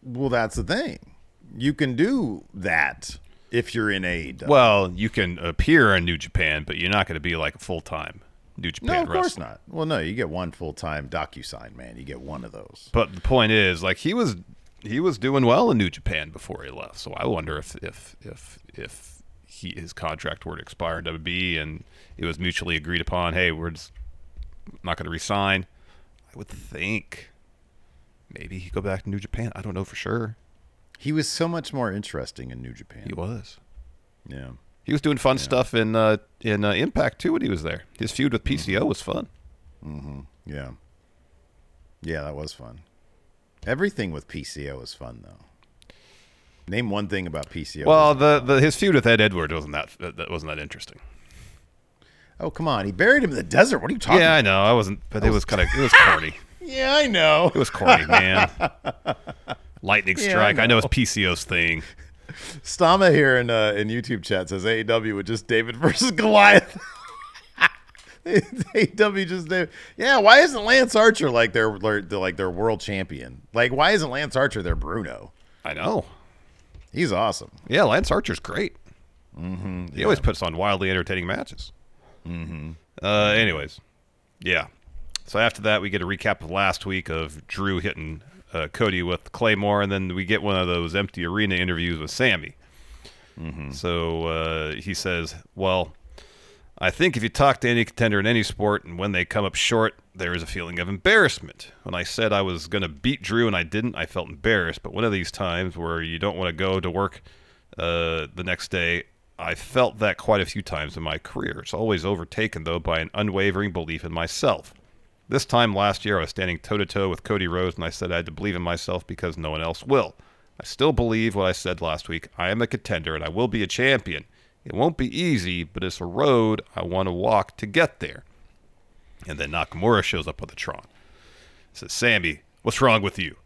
well, that's the thing. You can do that if you're in A E W. Well, you can appear in New Japan, but you're not going to be like a full-time New Japan wrestler. No, of wrestler. course not. Well, no, you get one full-time DocuSign, man. You get one of those. But the point is, like, he was... He was doing well in New Japan before he left, so I wonder if if if if he, his contract were to expire in W B and it was mutually agreed upon. Hey, we're just not going to resign. I would think maybe he'd go back to New Japan. I don't know for sure. He was so much more interesting in New Japan. He was. Yeah, he was doing fun yeah. stuff in uh, in uh, Impact too when he was there. His feud with P C O mm-hmm. was fun. Mm-hmm. Yeah. Yeah, that was fun. Everything with P C O is fun, though. Name one thing about P C O. Well, the, the his feud with Ed Edwards wasn't that that wasn't that interesting. Oh, come on! He buried him in the desert. What are you talking? Yeah, about? I know. I wasn't, but that it was, was kind of it was corny. Yeah, I know. It was corny, man. Lightning strike. Yeah, I, know. I know it's P C O's thing. Stama here in uh, in YouTube chat says A E W with just David versus Goliath. A E W just did. Yeah, why isn't Lance Archer like their like their world champion? Like, why isn't Lance Archer their Bruno? I know. He's awesome. Yeah, Lance Archer's great. Mm-hmm, he yeah. always puts on wildly entertaining matches. Mm-hmm. Uh, anyways, yeah. So after that, we get a recap of last week of Drew hitting uh, Cody with Claymore, and then we get one of those empty arena interviews with Sammy. Mm-hmm. So uh, he says, well... I think if you talk to any contender in any sport and when they come up short, there is a feeling of embarrassment. When I said I was going to beat Drew and I didn't, I felt embarrassed. But one of these times where you don't want to go to work uh, the next day, I felt that quite a few times in my career. It's always overtaken, though, by an unwavering belief in myself. This time last year, I was standing toe-to-toe with Cody Rhodes, and I said I had to believe in myself because no one else will. I still believe what I said last week. I am a contender, and I will be a champion. It won't be easy, but it's a road I want to walk to get there. And then Nakamura shows up with a Tron. Says, Sammy, what's wrong with you?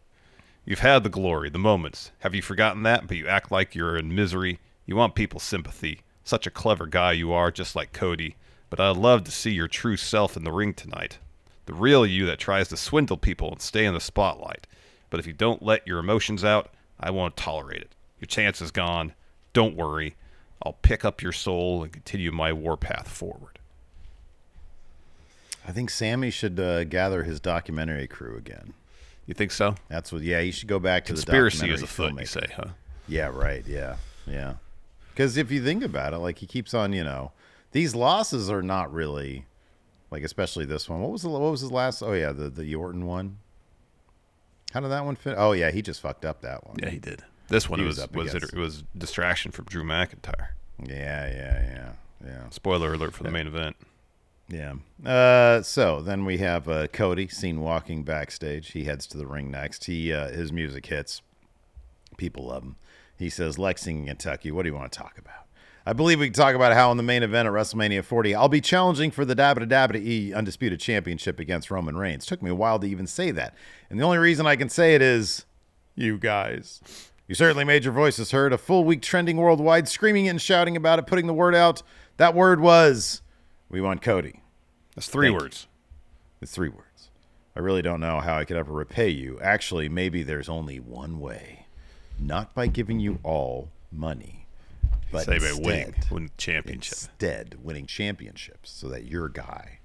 You've had the glory, the moments. Have you forgotten that? But you act like you're in misery. You want people's sympathy. Such a clever guy you are, just like Cody. But I'd love to see your true self in the ring tonight. The real you that tries to swindle people and stay in the spotlight. But if you don't let your emotions out, I won't tolerate it. Your chance is gone. Don't worry. I'll pick up your soul and continue my warpath forward. I think Sammy should uh, gather his documentary crew again. You think so? That's what. Yeah, he should go back to Conspiracy the Conspiracy is afoot, you say, huh? Yeah, right. Yeah, yeah. Because if you think about it, like he keeps on, you know, these losses are not really, like especially this one. What was the what was his last? Oh yeah, the the Orton one. How did that one fit? Oh yeah, he just fucked up that one. Yeah, he did. This one was, was, was it, it was distraction from Drew McIntyre. Yeah, yeah, yeah, yeah. Spoiler alert for the yeah. main event. Yeah. Uh, so then we have uh, Cody seen walking backstage. He heads to the ring next. He uh, his music hits. People love him. He says, "Lexington, Kentucky. What do you want to talk about? I believe we can talk about how in the main event at WrestleMania forty, I'll be challenging for the Dabba Dabba E Undisputed Championship against Roman Reigns." Took me a while to even say that, and the only reason I can say it is you guys. You certainly made your voices heard. A full week trending worldwide, screaming it and shouting about it, putting the word out. That word was, we want Cody. That's three Thank words. You. It's three words. I really don't know how I could ever repay you. Actually, maybe there's only one way. Not by giving you all money, but Say instead, by winning, winning championship. instead winning championships so that your guy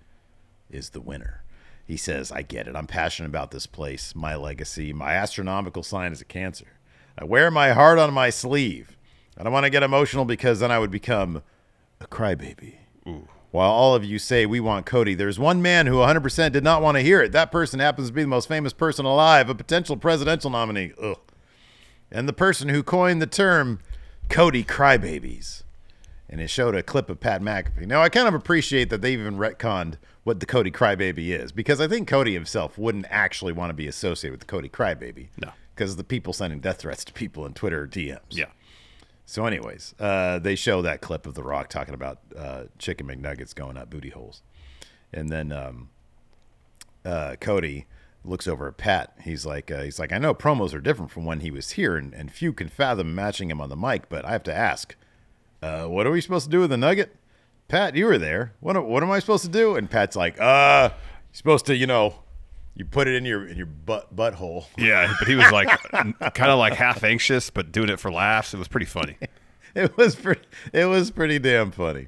is the winner. He says, I get it. I'm passionate about this place, my legacy. My astronomical sign is a Cancer. I wear my heart on my sleeve. I don't want to get emotional because then I would become a crybaby. Ooh. While all of you say we want Cody, there's one man who one hundred percent did not want to hear it. That person happens to be the most famous person alive, a potential presidential nominee. Ugh. And the person who coined the term Cody Crybabies. And it showed a clip of Pat McAfee. Now, I kind of appreciate that they even retconned what the Cody Crybaby is, because I think Cody himself wouldn't actually want to be associated with the Cody Crybaby. No. Because the people sending death threats to people on Twitter D Ms. Yeah. So anyways, uh, they show that clip of The Rock talking about uh, chicken McNuggets going up booty holes. And then um, uh, Cody looks over at Pat. He's like, uh, he's like, I know promos are different from when he was here, and, and few can fathom matching him on the mic, but I have to ask, uh, what are we supposed to do with the nugget? Pat, you were there. What what am I supposed to do? And Pat's like, uh, you're supposed to, you know, you put it in your in your butt butthole. Yeah, but he was like kind of like half anxious, but doing it for laughs. It was pretty funny. It was pretty. It was pretty damn funny.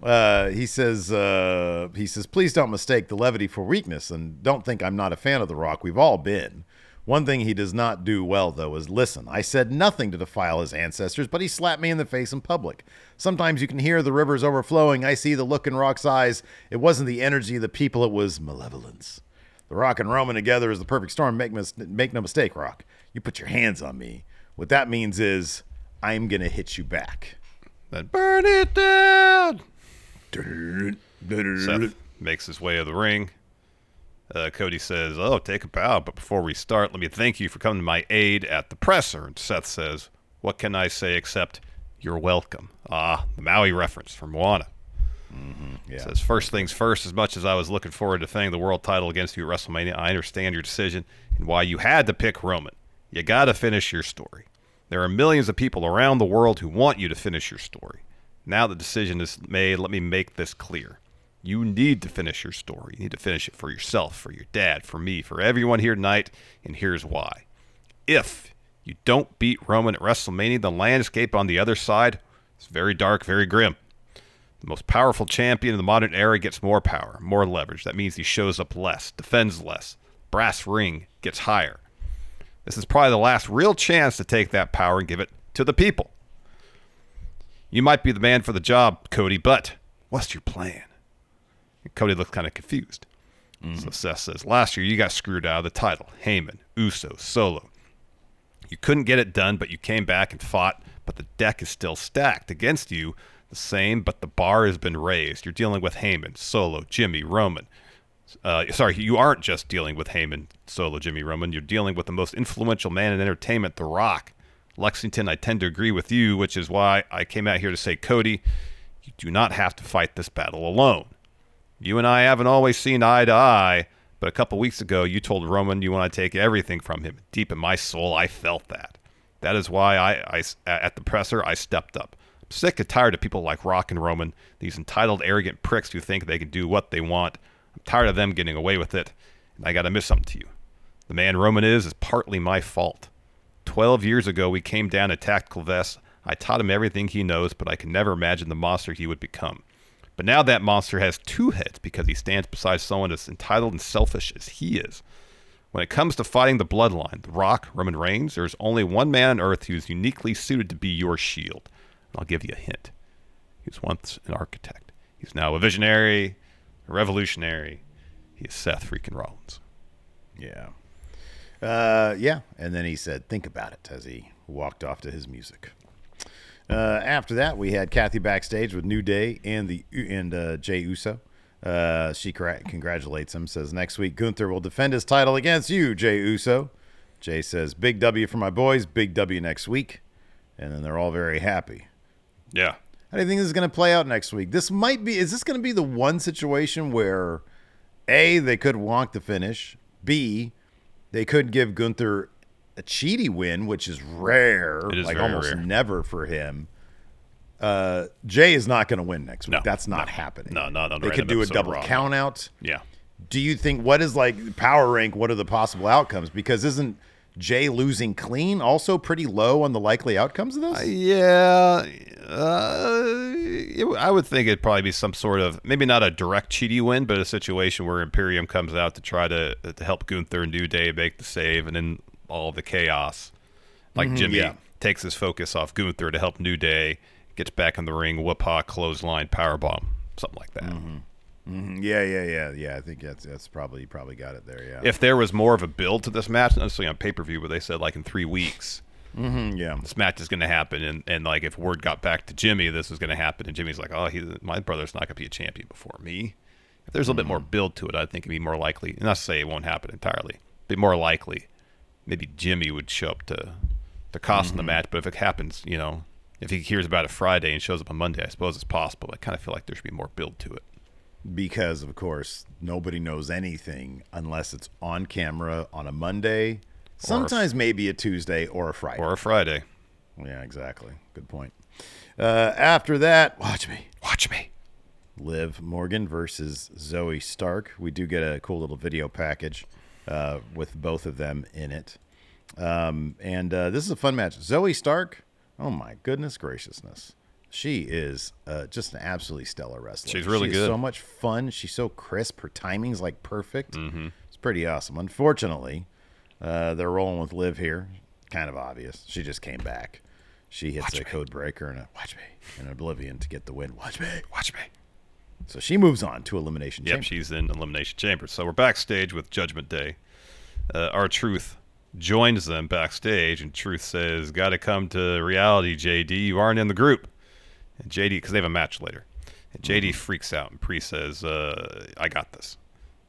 Uh, he says. Uh, he says, please don't mistake the levity for weakness, and don't think I'm not a fan of The Rock. We've all been. One thing he does not do well, though, is listen. I said nothing to defile his ancestors, but he slapped me in the face in public. Sometimes you can hear the rivers overflowing. I see the look in Rock's eyes. It wasn't the energy of the people. It was malevolence. The Rock and Roman together is the perfect storm. Make, mis- make no mistake, Rock. You put your hands on me. What that means is I'm going to hit you back. Then burn it down. Seth makes his way of the ring. Uh, Cody says, oh, take a bow. But before we start, let me thank you for coming to my aid at the presser. And Seth says, what can I say except you're welcome? Ah, the Maui reference from Moana. Mm-hmm. Yeah. Says, first things first, as much as I was looking forward to defending the world title against you at WrestleMania, I understand your decision and why you had to pick Roman. You got to finish your story. There are millions of people around the world who want you to finish your story. Now the decision is made. Let me make this clear. You need to finish your story. You need to finish it for yourself, for your dad, for me, for everyone here tonight, and here's why. If you don't beat Roman at WrestleMania, the landscape on the other side is very dark, very grim. The most powerful champion in the modern era gets more power, more leverage. That means he shows up less, defends less. Brass ring gets higher. This is probably the last real chance to take that power and give it to the people. You might be the man for the job, Cody, but what's your plan? And Cody looks kind of confused. Mm-hmm. So Seth says, last year you got screwed out of the title. Heyman, Uso, Solo. You couldn't get it done, but you came back and fought, but the deck is still stacked against you. The same, but the bar has been raised. You're dealing with Heyman, Solo, Jimmy, Roman. Uh, sorry, you aren't just dealing with Heyman, Solo, Jimmy, Roman. You're dealing with the most influential man in entertainment, The Rock. Lexington, I tend to agree with you, which is why I came out here to say, Cody, you do not have to fight this battle alone. You and I haven't always seen eye to eye, but a couple weeks ago, you told Roman you want to take everything from him. Deep in my soul, I felt that. That is why I, I at the presser, I stepped up. Sick and tired of people like Rock and Roman, these entitled, arrogant pricks who think they can do what they want. I'm tired of them getting away with it, and I got to admit something to you. The man Roman is is partly my fault. Twelve years ago, we came down to Tactical Vest. I taught him everything he knows, but I can never imagine the monster he would become. But now that monster has two heads because he stands beside someone as entitled and selfish as he is. When it comes to fighting the bloodline, The Rock, Roman Reigns, there is only one man on Earth who is uniquely suited to be your shield. I'll give you a hint. He was once an architect. He's now a visionary, a revolutionary. He is Seth freaking Rollins. Yeah. Uh, yeah, and then he said, think about it, as he walked off to his music. Uh, after that, we had Kathy backstage with New Day and the and uh, Jey Uso. Uh, she cra- congratulates him, says, next week, Gunther will defend his title against you, Jey Uso. Jey says, big W for my boys, big W next week. And then they're all very happy. Yeah. How do you think this is going to play out next week? This might be, is this going to be the one situation where, A, they could wonk the finish, B, they could give Gunther a cheaty win, which is rare, is like almost rare. Never for him. Uh, Jey is not going to win next week. No, That's not no, happening. No, no, no. They could do a double count out. Yeah. Do you think, what is like power rank? What are the possible outcomes? Because isn't Jey losing clean also pretty low on the likely outcomes of this? Uh, yeah. Uh, it, I would think it'd probably be some sort of, maybe not a direct cheaty win, but a situation where Imperium comes out to try to, to help Gunther and New Day make the save, and then all the chaos. Like mm-hmm, Jimmy yeah. takes his focus off Gunther to help New Day. Gets back in the ring, whoop-ha, clothesline, powerbomb, something like that. Mm-hmm. Mm-hmm. Yeah, yeah, yeah, yeah. I think that's that's probably you probably got it there. Yeah. If there was more of a build to this match, honestly, on pay-per-view, where they said like in three weeks, mm-hmm, yeah, this match is going to happen, and, and like if word got back to Jimmy, this was going to happen, and Jimmy's like, oh, he, my brother's not going to be a champion before me. If there's a little mm-hmm. bit more build to it, I think it'd be more likely. And not to say it won't happen entirely, but more likely, maybe Jimmy would show up to the cost mm-hmm. in the match. But if it happens, you know. If he hears about it Friday and shows up on Monday, I suppose it's possible. I kind of feel like there should be more build to it. Because, of course, nobody knows anything unless it's on camera on a Monday, sometimes a, maybe a Tuesday or a Friday. Or a Friday. Yeah, exactly. Good point. Uh, after that, watch me. Watch me. Liv Morgan versus Zoey Stark. We do get a cool little video package uh, with both of them in it. Um, and uh, this is a fun match. Zoey Stark. Oh, my goodness graciousness. She is uh, just an absolutely stellar wrestler. She's really she good. She's so much fun. She's so crisp. Her timing's, like, perfect. Mm-hmm. It's pretty awesome. Unfortunately, uh, they're rolling with Liv here. Kind of obvious. She just came back. She hits watch a me. code breaker and a watch me and an oblivion to get the win. Watch me. Watch me. So she moves on to Elimination yep, Chamber. Yep, she's in Elimination Chamber. So we're backstage with Judgment Day. Uh, R-Truth joins them backstage, and Truth says, gotta come to reality, J D. You aren't in the group. And J D, because they have a match later. And J D mm-hmm. freaks out, and Priest says, uh, I got this.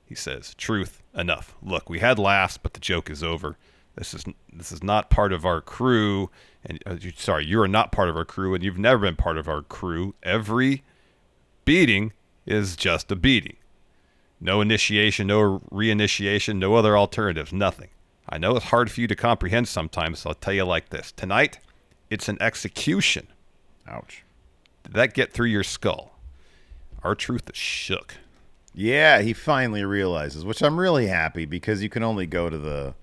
He says, Truth, enough. Look, we had laughs, but the joke is over. This is this is not part of our crew. And uh, you, sorry, you are not part of our crew, and you've never been part of our crew. Every beating is just a beating. No initiation, no reinitiation, no other alternatives, nothing. I know it's hard for you to comprehend sometimes, so I'll tell you like this. Tonight, it's an execution. Ouch. Did that get through your skull? R-Truth is shook. Yeah, he finally realizes, which I'm really happy, because you can only go to the...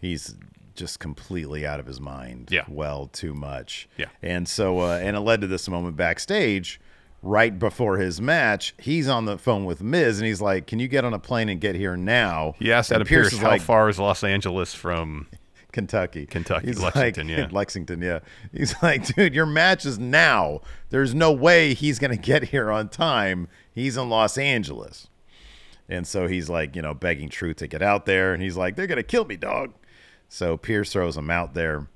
He's just completely out of his mind. Yeah. Well, too much. Yeah. And so, uh, and it led to this moment backstage, right before his match, he's on the phone with Miz, and he's like, can you get on a plane and get here now? He asked Adam Pierce, Pierce how like, far is Los Angeles from... Kentucky. Kentucky, he's Lexington, like, yeah. Lexington, yeah. He's like, dude, your match is now. There's no way he's going to get here on time. He's in Los Angeles. And so he's like, you know, begging Truth to get out there, and he's like, they're going to kill me, dog. So Pierce throws him out there.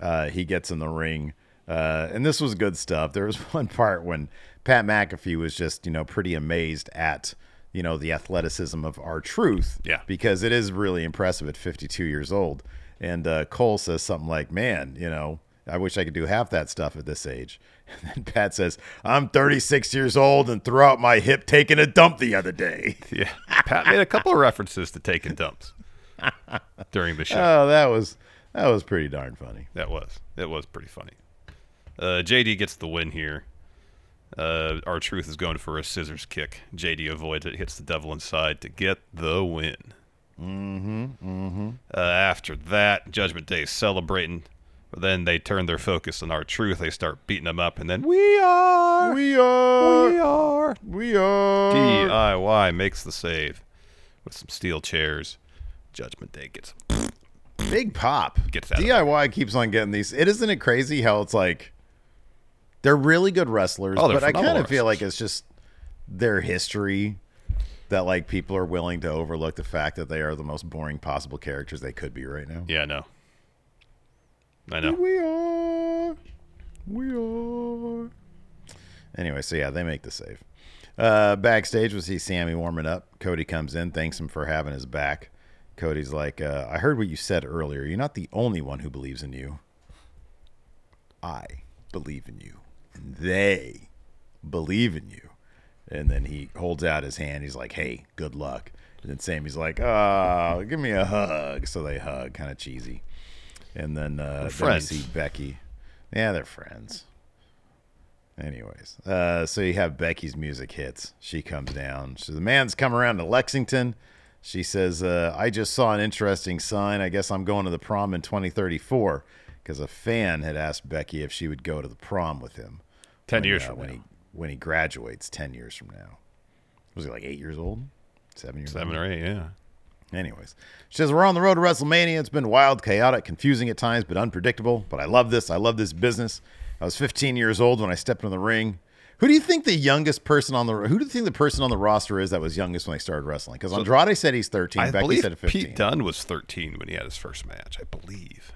Uh, he gets in the ring. Uh, and this was good stuff. There was one part when Pat McAfee was just, you know, pretty amazed at, you know, the athleticism of R-Truth. Yeah. Because it is really impressive at fifty-two years old. And uh, Cole says something like, man, you know, I wish I could do half that stuff at this age. And then Pat says, I'm thirty-six years old and threw out my hip taking a dump the other day. Yeah. Pat made a couple of references to taking dumps during the show. Oh, that was that was pretty darn funny. That was. It was pretty funny. Uh, J D gets the win here. Uh, R-Truth is going for a scissors kick. J D avoids it, hits the devil inside to get the win. Mm-hmm, mm-hmm. Uh, after that, Judgment Day is celebrating. Then they turn their focus on R-Truth. They start beating him up, and then we are, we are, we are, we are. D I Y makes the save with some steel chairs. Judgment Day gets a big pop. Gets that D I Y keeps on getting these. It isn't it crazy how it's like. They're really good wrestlers, oh, they're but I kind of feel like it's just their history. that like people are willing to overlook the fact that they are the most boring possible characters they could be right now. Yeah, I know. I know. We are. We are. Anyway, so yeah, they make the save. Uh, backstage, we see Sami warming up. Cody comes in, thanks him for having his back. Cody's like, uh, I heard what you said earlier. You're not the only one who believes in you. I believe in you. And they believe in you. And then he holds out his hand. He's like, hey, good luck. And then Sami's like, oh, give me a hug. So they hug, kind of cheesy. And then, uh, then we see Becky. Yeah, they're friends. Anyways, uh, so you have Becky's music hits. She comes down. So the man's come around to Lexington. She says, uh, I just saw an interesting sign. I guess I'm going to the prom in twenty thirty-four because a fan had asked Becky if she would go to the prom with him. Ten when, years uh, from when now. He, when he graduates ten years from now. Was he like eight years old? Seven years Seven old? Seven or eight, yeah. Anyways, she says, we're on the road to WrestleMania. It's been wild, chaotic, confusing at times, but unpredictable. But I love this. I love this business. I was fifteen years old when I stepped in the ring. Who do you think the youngest person on the who do you think the person on the roster is that was youngest when they started wrestling? Because Andrade said he's thirteen. I Becky believe said fifteen. Pete Dunne was thirteen when he had his first match, I believe.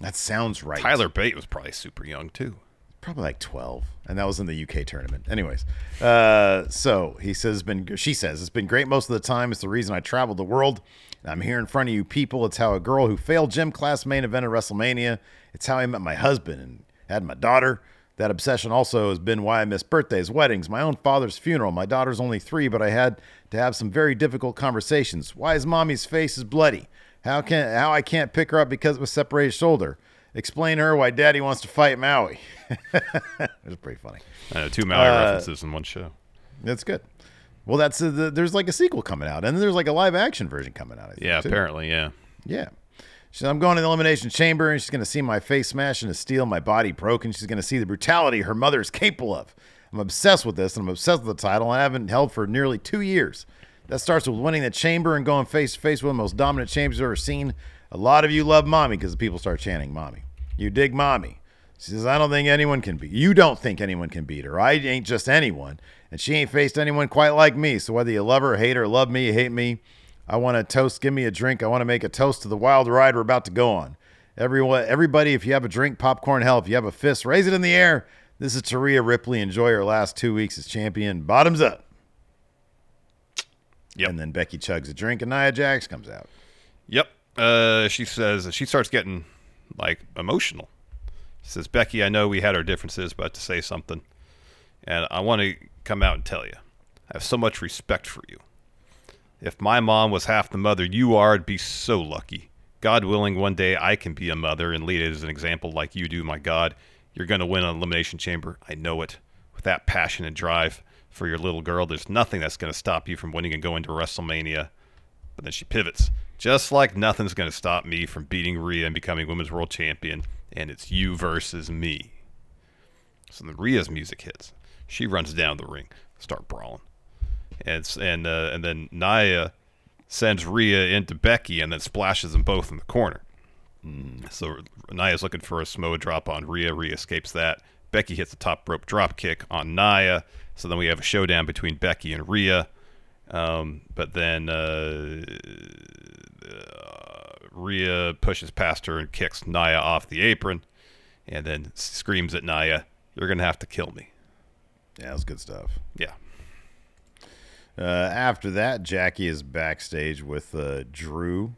That sounds right. Tyler Bate was probably super young too. Probably like twelve, and that was in the U K tournament. Anyways, uh, so he says, "Been she says it's been great most of the time. It's the reason I traveled the world. And I'm here in front of you people. It's how a girl who failed gym class main event at WrestleMania. It's how I met my husband and had my daughter. That obsession also has been why I miss birthdays, weddings, my own father's funeral. My daughter's only three, but I had to have some very difficult conversations. Why is mommy's face is bloody? How can how I can't pick her up because of a separated shoulder." Explain her why daddy wants to fight Maui. It was pretty funny. I know, two Maui uh, references in one show. That's good. Well, that's uh, the, there's like a sequel coming out, and then there's like a live action version coming out, I think, yeah, too. Apparently, yeah. Yeah. She said, I'm going to the Elimination Chamber, and she's going to see my face smashed into steel, my body broken. She's going to see the brutality her mother is capable of. I'm obsessed with this, and I'm obsessed with the title, and I haven't held for nearly two years. That starts with winning the chamber and going face-to-face with the most dominant chambers I've ever seen. A lot of you love mommy because people start chanting mommy. You dig mommy. She says, I don't think anyone can beat. You don't think anyone can beat her. I ain't just anyone. And she ain't faced anyone quite like me. So whether you love her, hate her, love me, hate me, I want a toast. Give me a drink. I want to make a toast to the wild ride we're about to go on. Everyone, everybody, if you have a drink, popcorn, hell, if you have a fist, raise it in the air. This is Rhea Ripley. Enjoy her last two weeks as champion. Bottoms up. Yep. And then Becky chugs a drink and Nia Jax comes out. Yep. Uh, she says she starts getting like emotional. She says, Becky, I know we had our differences, but I have to say something, and I want to come out and tell you, I have so much respect for you. If my mom was half the mother you are, I'd be so lucky. God willing, one day I can be a mother and lead it as an example like you do. My God, you're going to win an Elimination Chamber. I know it. With that passion and drive for your little girl, there's nothing that's going to stop you from winning and going to WrestleMania. But then she pivots. Just like nothing's going to stop me from beating Rhea and becoming Women's World Champion, and it's you versus me. So then Rhea's music hits. She runs down the ring, start brawling. And and uh, and then Nia sends Rhea into Becky and then splashes them both in the corner. Mm. So Nia's looking for a Samoa drop on Rhea. Rhea escapes that. Becky hits the top rope drop kick on Nia. So then we have a showdown between Becky and Rhea. Um, but then uh, uh, Rhea pushes past her and kicks Nia off the apron and then screams at Nia, you're going to have to kill me. Yeah, that was good stuff. Yeah. Uh, after that, Jackie is backstage with uh, Drew.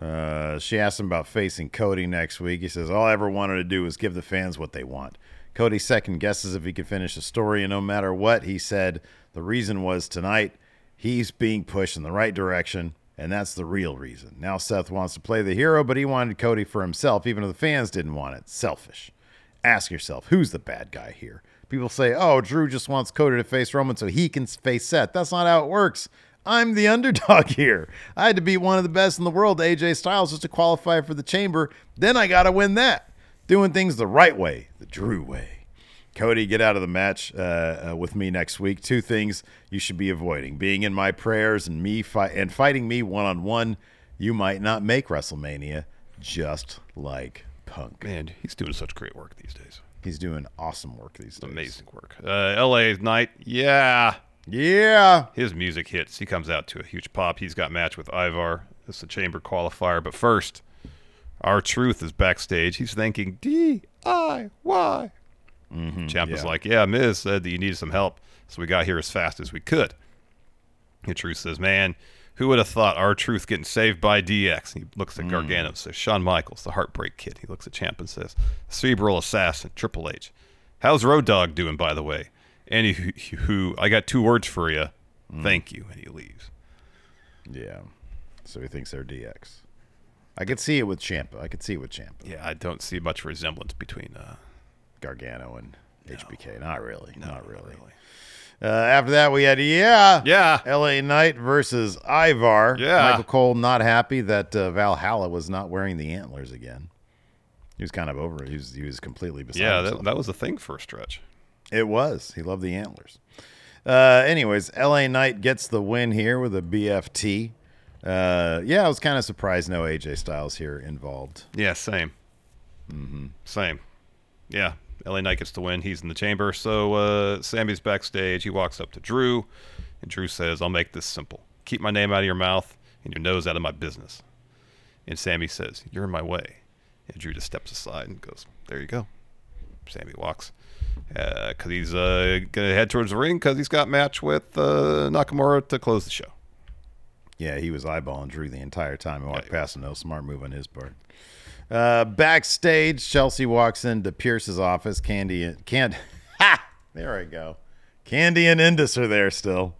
Uh, she asks him about facing Cody next week. He says, all I ever wanted to do was give the fans what they want. Cody second guesses if he could finish the story, and no matter what, he said the reason was tonight, he's being pushed in the right direction, and that's the real reason. Now Seth wants to play the hero, but he wanted Cody for himself, even if the fans didn't want it. Selfish. Ask yourself, who's the bad guy here? People say, oh, Drew just wants Cody to face Roman so he can face Seth. That's not how it works. I'm the underdog here. I had to be one of the best in the world, A J Styles, just to qualify for the chamber. Then I got to win that. Doing things the right way, the Drew way. Cody, get out of the match uh, uh, with me next week. Two things you should be avoiding. Being in my prayers and me fi- and fighting me one-on-one. You might not make WrestleMania, just like Punk. Man, he's doing such great work these days. He's doing awesome work these days. Amazing work. Uh, L A Knight, yeah. Yeah. His music hits. He comes out to a huge pop. He's got a match with Ivar. It's the Chamber qualifier. But first, R-Truth is backstage. He's thinking D I Y. Mm-hmm, Ciampa's yeah. like, yeah, Miz said that you needed some help, so we got here as fast as we could. And Truth says, man, who would have thought R-Truth getting saved by D X? He looks at mm. Gargano and says, Shawn Michaels, the Heartbreak Kid. He looks at Ciampa and says, Cerebral Assassin, Triple H. How's Road Dogg doing, by the way? Anywho, I got two words for you. Mm. Thank you. And he leaves. Yeah. So he thinks they're D X. I could see it with Ciampa. I could see it with Ciampa. Yeah, I don't see much resemblance between uh, Gargano and no. H B K. Not really. No, not really. Not really. Uh, after that, we had, yeah, yeah, L A Knight versus Ivar. Yeah. Michael Cole not happy that uh, Valhalla was not wearing the antlers again. He was kind of over it. He was, he was completely beside yeah, himself. Yeah, that, that was a thing for a stretch. It was. He loved the antlers. Uh, anyways, L A Knight gets the win here with a B F T. Uh, yeah, I was kind of surprised no A J Styles here involved. Yeah, same. Mm-hmm. Same. Yeah. L A Knight gets the win. He's in the chamber. So uh, Sammy's backstage. He walks up to Drew, and Drew says, I'll make this simple. Keep my name out of your mouth and your nose out of my business. And Sammy says, you're in my way. And Drew just steps aside and goes, there you go. Sammy walks because uh, he's uh, going to head towards the ring because he's got a match with uh, Nakamura to close the show. Yeah, he was eyeballing Drew the entire time. He walked yeah, past him. No smart move on his part. Uh, backstage, Chelsea walks into Pierce's office. Candy and Candy, ha! There I go. Candy and Indus are there still.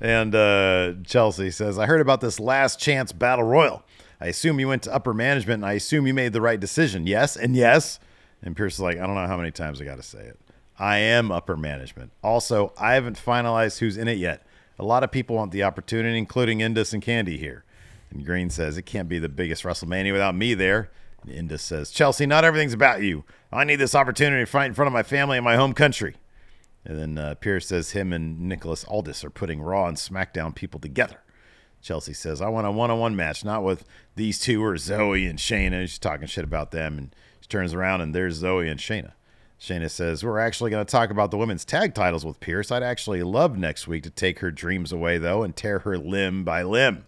And uh, Chelsea says, I heard about this last chance battle royal. I assume you went to upper management, and I assume you made the right decision. Yes, and yes. And Pierce is like, I don't know how many times I got to say it. I am upper management. Also, I haven't finalized who's in it yet. A lot of people want the opportunity, including Indus and Candy here. And Green says, it can't be the biggest WrestleMania without me there. Indus says, Chelsea, not everything's about you. I need this opportunity to fight in front of my family and my home country. And then uh, Pierce says him and Nicholas Aldis are putting Raw and SmackDown people together. Chelsea says, I want a one-on-one match, not with these two or Zoe and Shayna. She's talking shit about them, and she turns around, and there's Zoe and Shayna. Shayna says, we're actually going to talk about the women's tag titles with Pierce. I'd actually love next week to take her dreams away, though, and tear her limb by limb.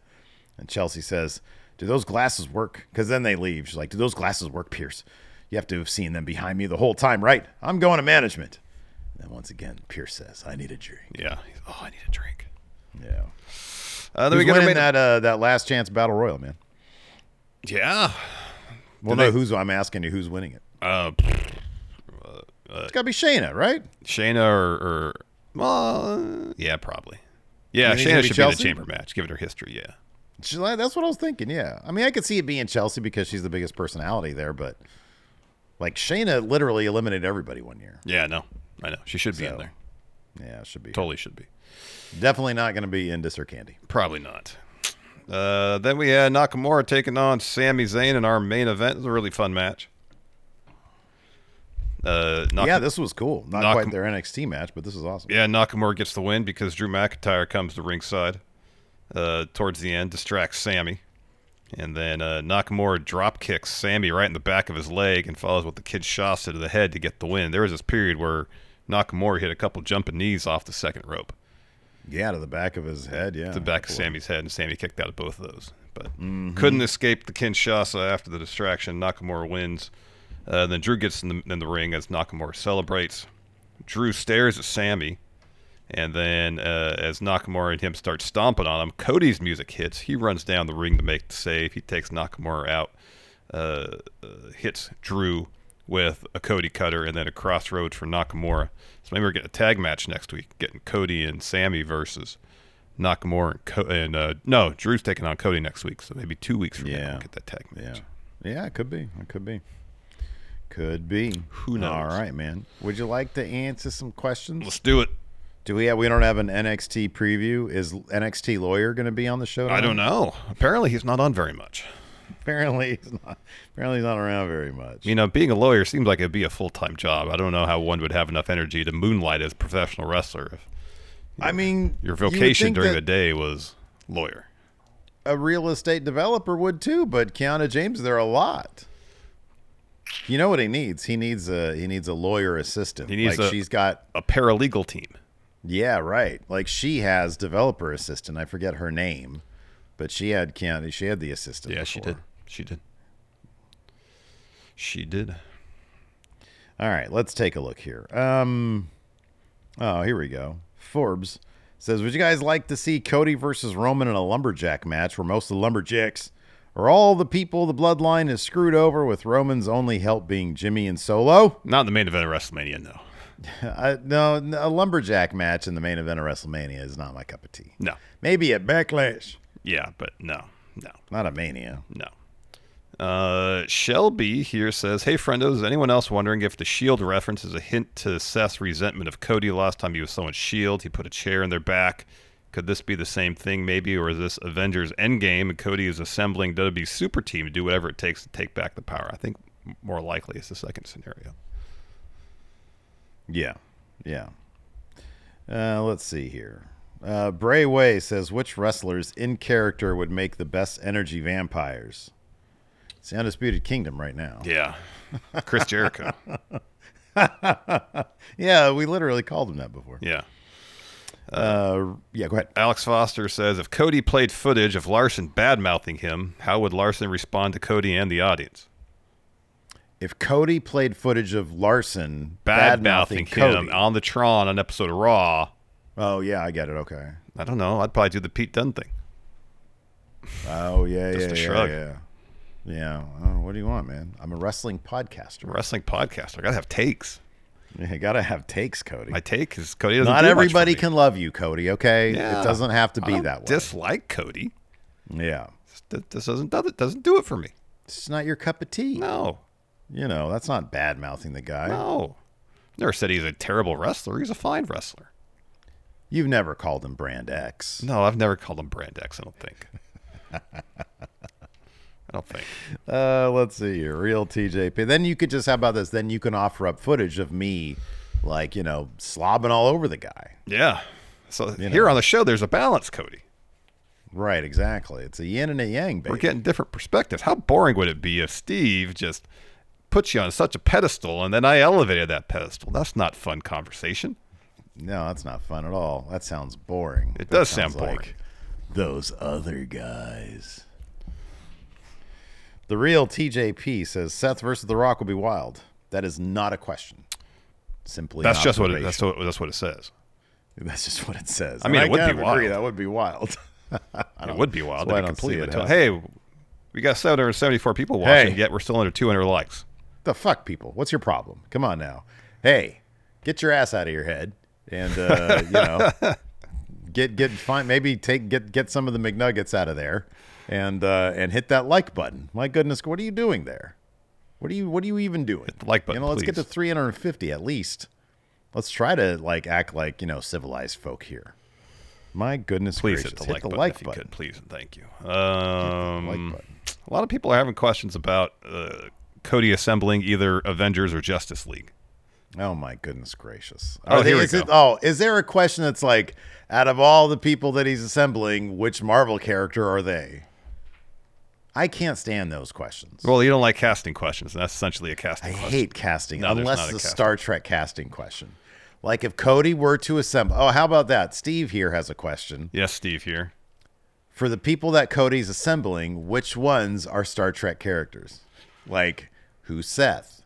And Chelsea says, do those glasses work? Because then they leave. She's like, do those glasses work, Pierce? You have to have seen them behind me the whole time, right? I'm going to management. And then once again, Pierce says, I need a drink. Yeah. Oh, I need a drink. Yeah. Uh, then who's we winning that, uh, that last chance battle royal, man? Yeah. Well, no, they... who's, I'm asking you, who's winning it? Uh, uh, it's got to be Shayna, right? Shayna or, or well, yeah, probably. Yeah, Shayna should be in the chamber match, given her history, yeah. She's like, that's what I was thinking, yeah. I mean, I could see it being Chelsea because she's the biggest personality there, but like Shayna literally eliminated everybody one year. Yeah, no, I know. She should be so, in there. Yeah, should be. Totally should be. Definitely not going to be Indus or Candy. Probably not. Uh, then we had Nakamura taking on Sami Zayn in our main event. It was a really fun match. Uh, Nak- yeah, this was cool. Not Nak- quite their N X T match, but this is awesome. Yeah, Nakamura gets the win because Drew McIntyre comes to ringside. Uh, towards the end, distracts Sammy. And then uh, Nakamura drop kicks Sammy right in the back of his leg and follows with the kid Shasta to the head to get the win. There was this period where Nakamura hit a couple jumping knees off the second rope. Yeah, to the back of his head, yeah. To the back cool. of Sammy's head, and Sammy kicked out of both of those. But mm-hmm. couldn't escape the Kinshasa after the distraction. Nakamura wins. Uh, then Drew gets in the, in the ring as Nakamura celebrates. Drew stares at Sammy. And then uh, as Nakamura and him start stomping on him, Cody's music hits. He runs down the ring to make the save. He takes Nakamura out, uh, uh, hits Drew with a Cody cutter, and then a crossroads for Nakamura. So maybe we're getting a tag match next week, getting Cody and Sammy versus Nakamura. And, Co- and uh, no, Drew's taking on Cody next week, so maybe two weeks from yeah. now we'll get that tag match. Yeah, yeah, it could be. It could be. Could be. Who knows? All right, man. Would you like to answer some questions? Let's do it. Do we have, we don't have an N X T preview. Is N X T Lawyer going to be on the show tonight? I don't know. Apparently, he's not on very much. Apparently, he's not. Apparently, he's not around very much. You know, being a lawyer seems like it'd be a full-time job. I don't know how one would have enough energy to moonlight as a professional wrestler. If, you know, I mean, your vocation during the day was lawyer. A real estate developer would too, but Kiana James, there are a lot. You know what he needs? He needs a he needs a lawyer assistant. He needs like a, she's got a paralegal team. Yeah, right. Like, she has developer assistant. I forget her name, but she had Candy. She had the assistant. Yeah, before. she did. She did. She did. All right, let's take a look here. Um, oh, here we go. Forbes says, would you guys like to see Cody versus Roman in a lumberjack match where most of the lumberjacks are all the people the bloodline is screwed over, with Roman's only help being Jimmy and Solo? Not in the main event of WrestleMania, no. Uh, no, a lumberjack match in the main event of WrestleMania is not my cup of tea. No. Maybe at Backlash. Yeah, but no, no. Not a Mania. No. Uh, Shelby here says, hey, friendos, is anyone else wondering if the Shield reference is a hint to Seth's resentment of Cody last time he was someone's Shield? He put a chair in their back. Could this be the same thing, maybe, or is this Avengers Endgame and Cody is assembling W W E Super Team to do whatever it takes to take back the power? I think more likely it's the second scenario. Yeah, yeah. Uh, let's see here. Uh, Bray Way says, which wrestlers in character would make the best energy vampires? It's the Undisputed Kingdom right now. Yeah. Chris Jericho. Yeah, we literally called him that before. Yeah. Uh, yeah, go ahead. Alex Foster says, if Cody played footage of Larson bad-mouthing him, how would Larson respond to Cody and the audience? If Cody played footage of Larson bad-mouthing him on the Tron on episode of Raw. Oh, yeah, I get it. Okay. I don't know. I'd probably do the Pete Dunne thing. Oh, yeah, Just yeah, a shrug. yeah, yeah. Yeah. Oh, what do you want, man? I'm a wrestling podcaster. I'm a wrestling podcaster. I got to have takes. You got to have takes, Cody. My take is Cody doesn't Not do everybody much for me. Can love you, Cody, okay? Yeah. It doesn't have to be I don't that way. Dislike Cody. Yeah. This doesn't, doesn't do it for me. It's not your cup of tea. No. You know, that's not bad-mouthing the guy. No. Never said he's a terrible wrestler. He's a fine wrestler. You've never called him Brand X. No, I've never called him Brand X, I don't think. I don't think. Uh, let's see here. Real T J P. Then you could just, how about this? Then you can offer up footage of me, like, you know, slobbing all over the guy. Yeah. So you here know. on the show, there's a balance, Cody. Right, exactly. It's a yin and a yang, baby. We're getting different perspectives. How boring would it be if Steve just puts you on such a pedestal and then I elevated that pedestal? That's not fun conversation. No, that's not fun at all. That sounds boring. It does sound boring. Like those other guys. The Real T J P says Seth versus The Rock will be wild. That is not a question. Simply, that's just what it, that's what that's what it says. That's just what it says. I mean, and it I would be wild. Agree, that would be wild. It would be wild. I don't see it. T- hey, we got seven hundred seventy-four people watching, hey. Yet we're still under two hundred likes. The fuck, people? What's your problem? Come on now. Hey, get your ass out of your head, and uh, you know, get get fine. Maybe take get get some of the McNuggets out of there. And uh, and hit that like button. My goodness, what are you doing there? What are you What are you even doing? Hit the like button, you know, let's please. Get to three hundred fifty at least. Let's try to like act like, you know, civilized folk here. My goodness, please gracious. hit the like hit the button. Like if button. You could, please and thank you. Um, hit the like button. A lot of people are having questions about uh, Cody assembling either Avengers or Justice League. Oh my goodness gracious! Are oh, they, here we is go. It, oh, is there a question that's like, out of all the people that he's assembling, which Marvel character are they? I can't stand those questions. Well, you don't like casting questions. That's essentially a casting I question. I hate casting, no, unless it's a casting. Star Trek casting question. Like if Cody were to assemble... Oh, how about that? Steve here has a question. Yes, Steve here. For the people that Cody's assembling, which ones are Star Trek characters? Like, who's Seth?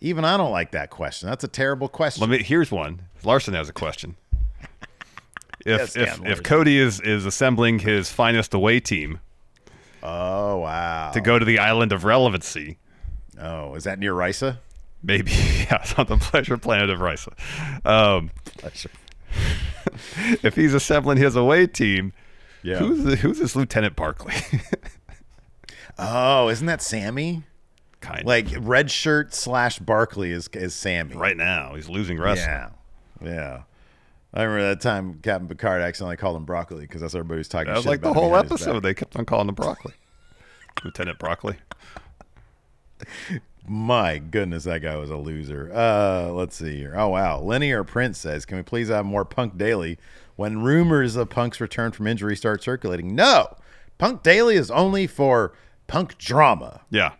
Even I don't like that question. That's a terrible question. Let me. Here's one. Larson has a question. If yes, if, if Cody is, is assembling his finest away team, oh wow, to go to the island of relevancy. Oh, is that near Risa? Maybe, yeah, it's on the pleasure planet of Risa. Um, pleasure. If he's assembling his away team, yeah. who's who's this Lieutenant Barkley? Oh, isn't that Sammy? Kind like of. Red shirt slash Barkley is is Sammy right now. He's losing wrestling. Yeah, yeah. I remember that time Captain Picard accidentally called him Broccoli because that's what everybody was talking about. That was shit like the whole episode. They kept on calling him Broccoli. Lieutenant Broccoli. My goodness, that guy was a loser. Uh, let's see here. Oh, wow. Linear Print says, can we please have more Punk Daily when rumors of Punk's return from injury start circulating? No! Punk Daily is only for Punk drama. Yeah.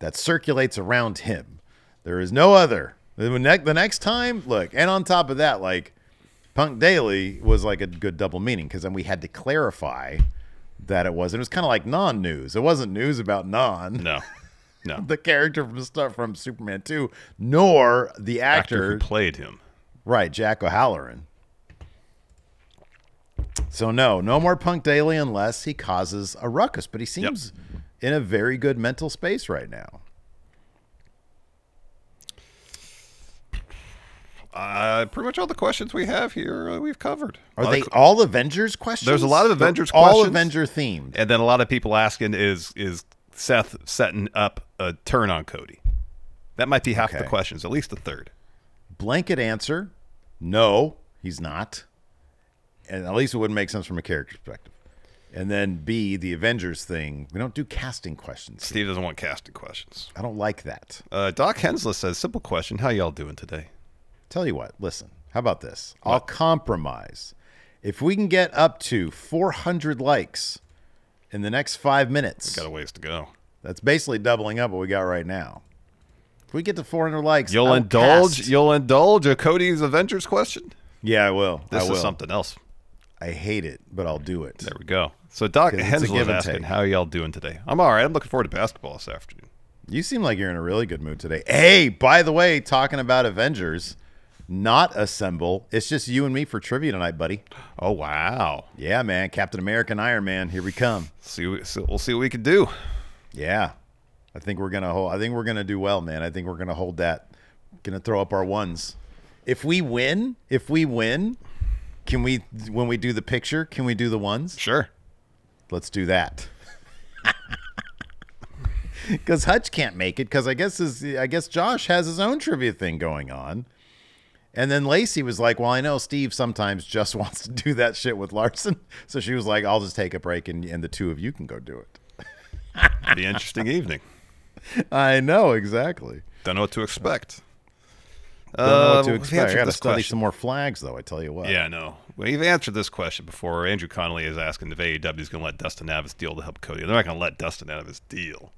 That circulates around him. There is no other The next, the next time, look, and on top of that, like, Punk Daily was like a good double meaning, because then we had to clarify that it was. It was kind of like non-news. It wasn't news about non. No, no. The character from the stuff from Superman two, nor the actor, actor who played him. Right, Jack O'Halloran. So no, no more Punk Daily unless he causes a ruckus. But he seems yep. in a very good mental space right now. Uh, pretty much all the questions we have here uh, we've covered. Are they all Avengers questions? There's a lot of Avengers questions. All Avenger themed. And then a lot of people asking, is is Seth setting up a turn on Cody? That might be half okay. the questions, at least a third. Blanket answer, no, he's not. And at least it wouldn't make sense from a character perspective. And then B, the Avengers thing. We don't do casting questions. Steve doesn't want casting questions. I don't like that. Uh, Doc Hensler says, simple question, how y'all doing today? Tell you what, listen, how about this? I'll what? compromise. If we can get up to four hundred likes in the next five minutes. We got a ways to go. That's basically doubling up what we got right now. If we get to four hundred likes, you'll I'll indulge. Cast. You'll indulge a Cody's Avengers question. Yeah, I will. This I is will. something else. I hate it, but I'll do it. There we go. So Doc Hensel is asking, how are y'all doing today? I'm all right. I'm looking forward to basketball this afternoon. You seem like you're in a really good mood today. Hey, by the way, talking about Avengers. Not assemble. It's just you and me for trivia tonight, buddy. Oh, wow. Yeah, man. Captain America and Iron Man. Here we come. See, we'll see what we can do. Yeah, I think we're gonna hold. I think we're gonna do well, man. I think we're gonna hold that. Gonna throw up our ones. If we win, if we win, can we? When we do the picture, can we do the ones? Sure. Let's do that. Because Hutch can't make it. Because I guess his, I guess Josh has his own trivia thing going on. And then Lacey was like, well, I know Steve sometimes just wants to do that shit with Larson. So she was like, I'll just take a break and, and the two of you can go do it. It'll be an interesting evening. I know, exactly. Don't know what to expect. Don't uh, know what to expect. I got to study question. some more flags, though, I tell you what. Yeah, I know. We've answered this question before. Andrew Connolly is asking if A E W is going to let Dustin have his deal to help Cody. They're not going to let Dustin out of his deal.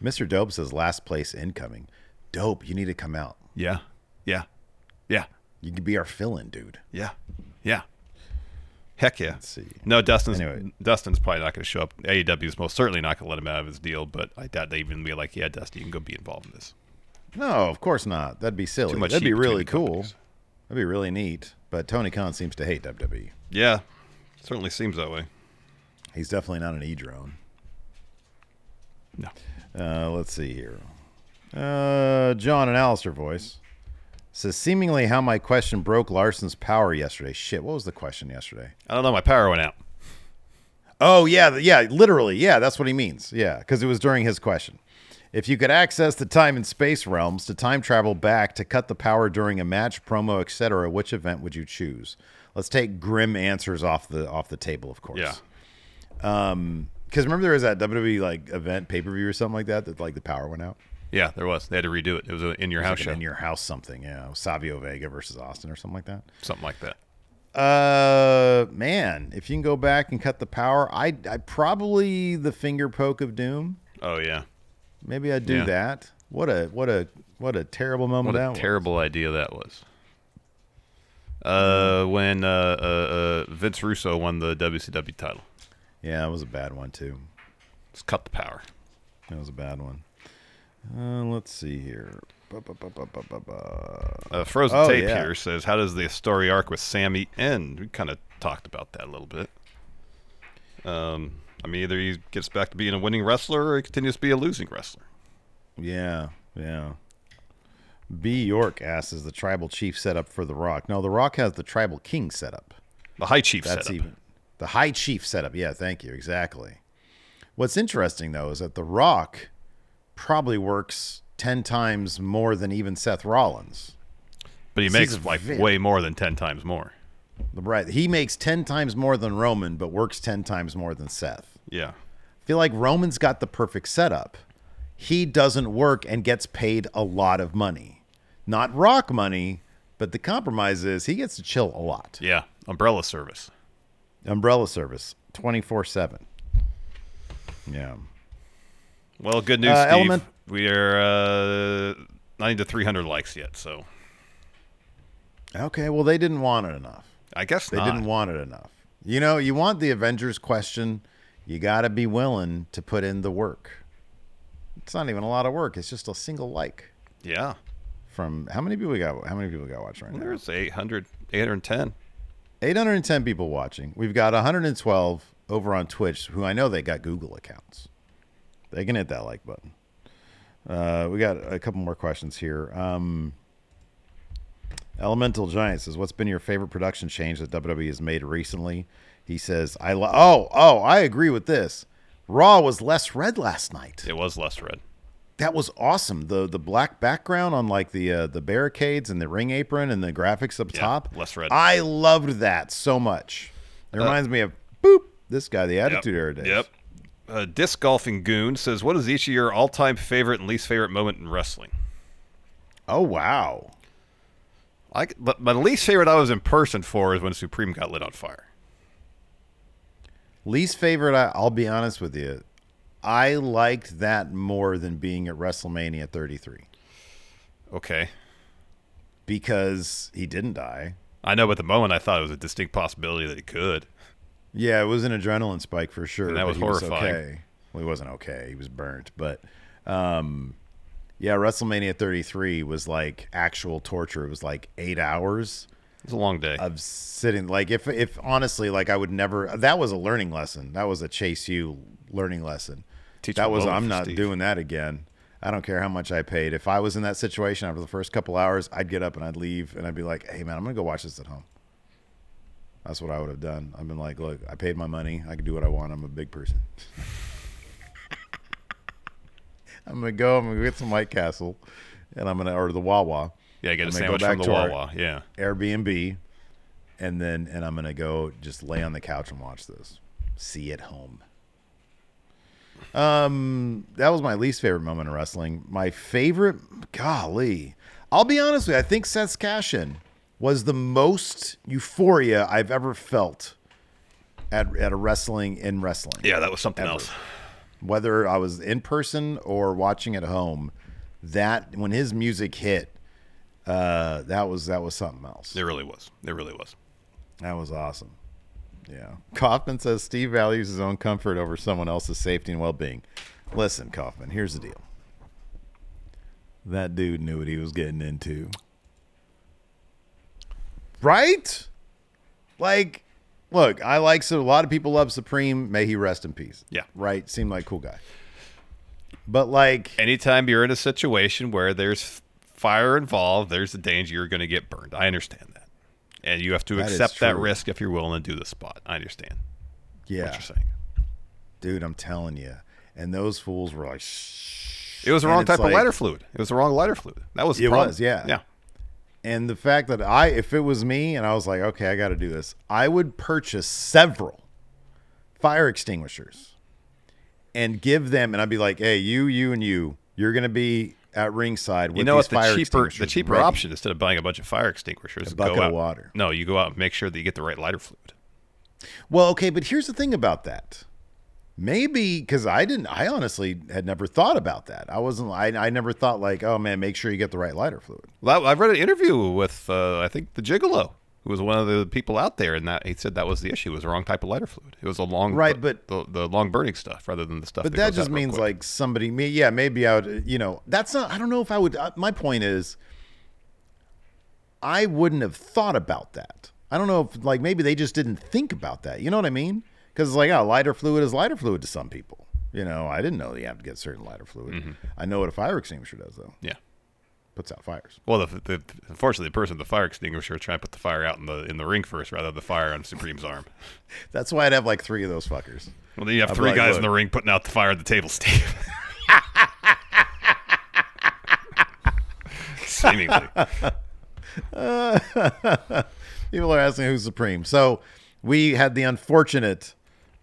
Mister Dope says last place incoming. Dope, you need to come out. Yeah, yeah, yeah. You could be our fill-in, dude. Yeah, yeah, heck yeah. Let's see. No, Dustin's anyway. Dustin's probably not going to show up. A E W is most certainly not going to let him out of his deal. But I doubt they even be like, "Yeah, Dustin, you can go be involved in this." No, of course not. That'd be silly. That'd be really cool. Companies. That'd be really neat. But Tony Khan seems to hate W W E. Yeah, certainly seems that way. He's definitely not an e-drone. No. Uh, let's see here. Uh, John and Alistair voice. Says, seemingly how my question broke Larson's power yesterday. Shit, what was the question yesterday? I don't know. My power went out. Oh, yeah. Yeah, literally. Yeah, that's what he means. Yeah, because it was during his question. If you could access the time and space realms to time travel back to cut the power during a match, promo, et cetera, which event would you choose? Let's take grim answers off the off the table, of course. Yeah. Um, because remember there was that W W E like event, pay-per-view or something like that, that like the power went out? Yeah, there was. They had to redo it. It was an in your house like show. In your house something, yeah. Savio Vega versus Austin or something like that. Something like that. Uh, man, if you can go back and cut the power, I I probably the finger poke of doom. Oh yeah. Maybe I'd do yeah. that. What a what a what a terrible moment what that was. What a terrible idea that was. Uh, when uh, uh uh Vince Russo won the W C W title. Yeah, that was a bad one too. Just cut the power. That was a bad one. Uh, let's see here. Ba, ba, ba, ba, ba, ba. Uh, Frozen oh, Tape yeah. here says, how does the story arc with Sammy end? We kind of talked about that a little bit. Um, I mean, either he gets back to being a winning wrestler or he continues to be a losing wrestler. Yeah, yeah. B. York asks, is the tribal chief set up for The Rock? No, The Rock has the tribal king set up. The high chief That's set up. Even, the high chief set up. Yeah, thank you. Exactly. What's interesting, though, is that The Rock probably works ten times more than even Seth Rollins. But he makes like v- way more than ten times more. Right. He makes ten times more than Roman, but works ten times more than Seth. Yeah. I feel like Roman's got the perfect setup. He doesn't work and gets paid a lot of money. Not Rock money, but the compromise is he gets to chill a lot. Yeah. Umbrella service. Umbrella service. twenty-four seven. Yeah. Well, good news, uh, Steve. Element- we are uh, not into three hundred likes yet, so Okay, well, they didn't want it enough. I guess they not. didn't want it enough. You know, you want the Avengers question. You got to be willing to put in the work. It's not even a lot of work. It's just a single like. Yeah. From how many people we got? How many people we got watching right now? There's eight hundred, eight ten eight hundred ten people watching. We've got one hundred twelve over on Twitch, who I know they got Google accounts. They can hit that like button. Uh, we got a couple more questions here. Um, Elemental Giant says, what's been your favorite production change that W W E has made recently? He says, I lo- oh, oh, I agree with this. Raw was less red last night. It was less red. That was awesome. The the black background on like the uh, the barricades and the ring apron and the graphics up yeah, top. Less red. I loved that so much. It reminds uh, me of boop, this guy, the Attitude yep, Era days. Yep. Uh, Disc Golfing Goon says, what is each of your all-time favorite and least favorite moment in wrestling? Oh, wow. I, but my least favorite I was in person for is when Supreme got lit on fire. Least favorite, I, I'll be honest with you. I liked that more than being at WrestleMania thirty-three. Okay. Because he didn't die. I know, but at the moment I thought it was a distinct possibility that he could. Yeah, it was an adrenaline spike for sure. And that was horrifying. Was okay. Well, he wasn't okay. He was burnt. But, um, yeah, WrestleMania thirty-three was like actual torture. It was like eight hours. It was a long day of sitting. Like, if, if honestly, like I would never. That was a learning lesson. That was a Chase U learning lesson. Teach that was I'm not Steve. doing that again. I don't care how much I paid. If I was in that situation after the first couple hours, I'd get up and I'd leave and I'd be like, hey man, I'm gonna go watch this at home. That's what I would have done. I've been like, look, I paid my money. I can do what I want. I'm a big person. I'm gonna go. I'm gonna get some White Castle, and I'm gonna order the Wawa. Yeah, get a sandwich from the Wawa. Yeah, Airbnb, and then and I'm gonna go just lay on the couch and watch this. See at home. Um, that was my least favorite moment in wrestling. My favorite, golly, I'll be honest with you. I think Seth's cash-in was the most euphoria I've ever felt at at a wrestling in wrestling. Yeah, that was something ever. else. Whether I was in person or watching at home, that when his music hit, uh, that was that was something else. It really was. It really was. That was awesome. Yeah. Kaufman says Steve values his own comfort over someone else's safety and well-being. Listen, Kaufman, here's the deal. That dude knew what he was getting into. Right? Like, look, I like so a lot of people love Supreme. May he rest in peace. Yeah. Right? Seemed like a cool guy. But like, anytime you're in a situation where there's fire involved, there's a danger you're going to get burned. I understand that. And you have to that accept that risk if you're willing to do the spot. I understand. Yeah. What you're saying. Dude, I'm telling you. And those fools were like, shh. It was the wrong type like, of lighter fluid. It was the wrong lighter fluid. That was the it problem. It was, yeah. Yeah. And the fact that I, if it was me and I was like, okay, I got to do this, I would purchase several fire extinguishers and give them. And I'd be like, hey, you, you, and you, you're going to be at ringside with you know these what, the fire cheaper, extinguishers. The cheaper ready. option instead of buying a bunch of fire extinguishers. A bucket go out, of water. No, you go out and make sure that you get the right lighter fluid. Well, okay, but here's the thing about that. Maybe because I didn't, I honestly had never thought about that. I wasn't, I, I never thought like, oh man, make sure you get the right lighter fluid. Well, I've read an interview with, uh, I think the Gigolo, who was one of the people out there, and that he said that was the issue, it was the wrong type of lighter fluid. It was a long, right, but the, the long burning stuff rather than the stuff. But that, that just means like somebody, me, yeah, maybe I would, you know, that's not, I don't know if I would, uh, my point is, I wouldn't have thought about that. I don't know if like maybe they just didn't think about that. You know what I mean? Because it's like, oh, lighter fluid is lighter fluid to some people. You know, I didn't know that you have to get certain lighter fluid. Mm-hmm. I know what a fire extinguisher does, though. Yeah. Puts out fires. Well, the, the, unfortunately, the person with the fire extinguisher is trying to put the fire out in the in the ring first rather than the fire on Supreme's arm. That's why I'd have like three of those fuckers. Well, then you have I'd three like, guys look. in the ring putting out the fire at the table, Steve. Seemingly. Uh, people are asking who's Supreme. So we had the unfortunate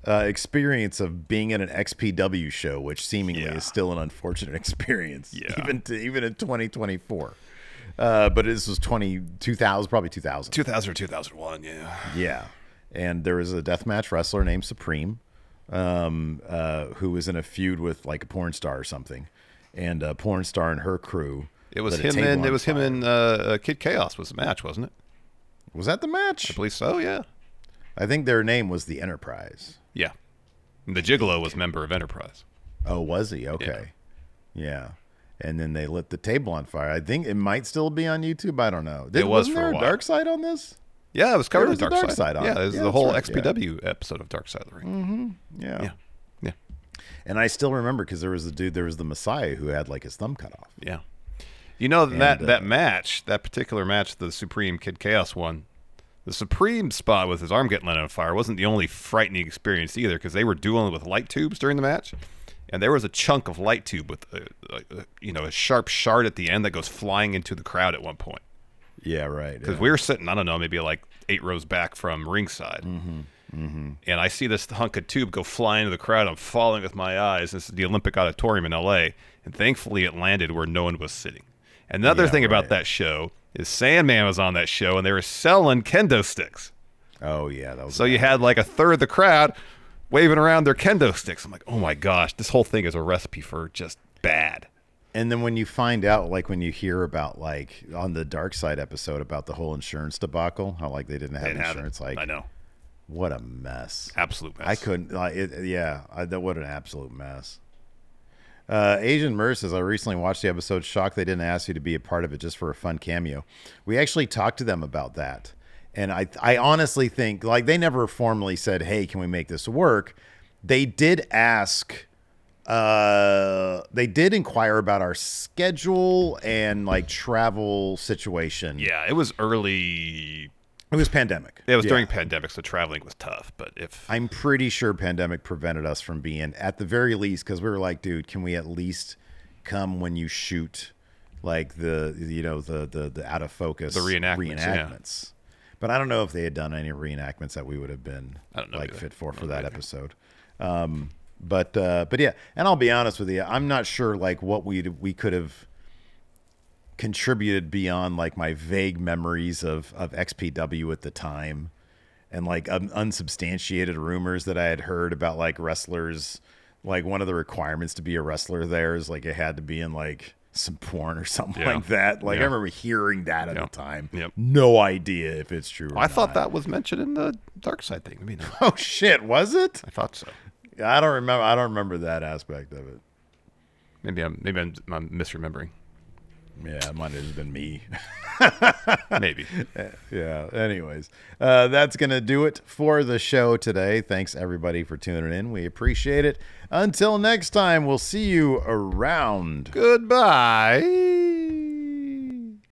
Uh, experience of being at an X P W show, which seemingly yeah. is still an unfortunate experience, yeah. even to, even in twenty twenty-four. Uh, but this was twenty, two thousand, probably two thousand. two thousand or two thousand one, yeah. Yeah. And there was a deathmatch wrestler named Supreme um, uh, who was in a feud with like a porn star or something. And a porn star and her crew. It was him and, it was fire. him and uh, Kid Chaos was the match, wasn't it? Was that the match? I believe so, yeah. I think their name was The Enterprise. Yeah. The Gigolo was member of Enterprise. Oh, was he? Okay. Yeah. yeah. And then they lit the table on fire. I think it might still be on YouTube. I don't know. Did, it was wasn't for there a, a dark side on this? Yeah, it was covered in Dark, dark Side. side on yeah, it was yeah, the whole right, X P W yeah. episode of Dark Side of the Ring. Mm-hmm. Yeah. yeah. Yeah. And I still remember because there was a dude, there was the Messiah who had like his thumb cut off. Yeah. You know, and that, uh, that match, that particular match, the Supreme Kid Chaos one, the Supreme spot with his arm getting lit on fire wasn't the only frightening experience either, because they were dueling with light tubes during the match, and there was a chunk of light tube with, a, a, you know, a sharp shard at the end that goes flying into the crowd at one point. Yeah, right. Because yeah. we were sitting, I don't know, maybe like eight rows back from ringside, mm-hmm, mm-hmm. and I see this hunk of tube go flying into the crowd. I'm following with my eyes. This is the Olympic Auditorium in L A, and thankfully it landed where no one was sitting. Another yeah, thing right. about that show is Sandman was on that show, and they were selling kendo sticks. Oh, yeah. That was so bad. You had like a third of the crowd waving around their kendo sticks. I'm like, oh, my gosh, this whole thing is a recipe for just bad. And then when you find out, like when you hear about, like on the Dark Side episode about the whole insurance debacle, how like they didn't have they didn't insurance. Have like, I know. What a mess. Absolute mess. I couldn't. Like, it, yeah. I, that, what an absolute mess. Uh, Asian Merc says, I recently watched the episode. Shocked they didn't ask you to be a part of it just for a fun cameo. We actually talked to them about that. And I, I honestly think, like, they never formally said, hey, can we make this work? They did ask, uh, they did inquire about our schedule and, like, travel situation. Yeah, it was early. It was pandemic. It was yeah. during pandemic, so traveling was tough. But if I'm pretty sure pandemic prevented us from being at the very least, because we were like, dude, can we at least come when you shoot, like the you know the the, the out of focus the reenactments. reenactments. Yeah. But I don't know if they had done any reenactments that we would have been I don't know like either. fit for for that either. episode. Um, but uh, but yeah, and I'll be honest with you, I'm not sure like what we we could have contributed beyond like my vague memories of of X P W at the time and like um, unsubstantiated rumors that I had heard about like wrestlers. Like one of the requirements to be a wrestler there is like it had to be in like some porn or something yeah. like that. Like yeah. I remember hearing that at yeah. the time. Yep. No idea if it's true or I not. thought that was mentioned in the Dark Side thing. I mean, oh shit, was it? I thought so. I don't remember I don't remember that aspect of it. Maybe I'm maybe I'm, I'm misremembering. Yeah, it might have been me. Maybe. Yeah. Anyways, uh, that's going to do it for the show today. Thanks, everybody, for tuning in. We appreciate it. Until next time, we'll see you around. Goodbye.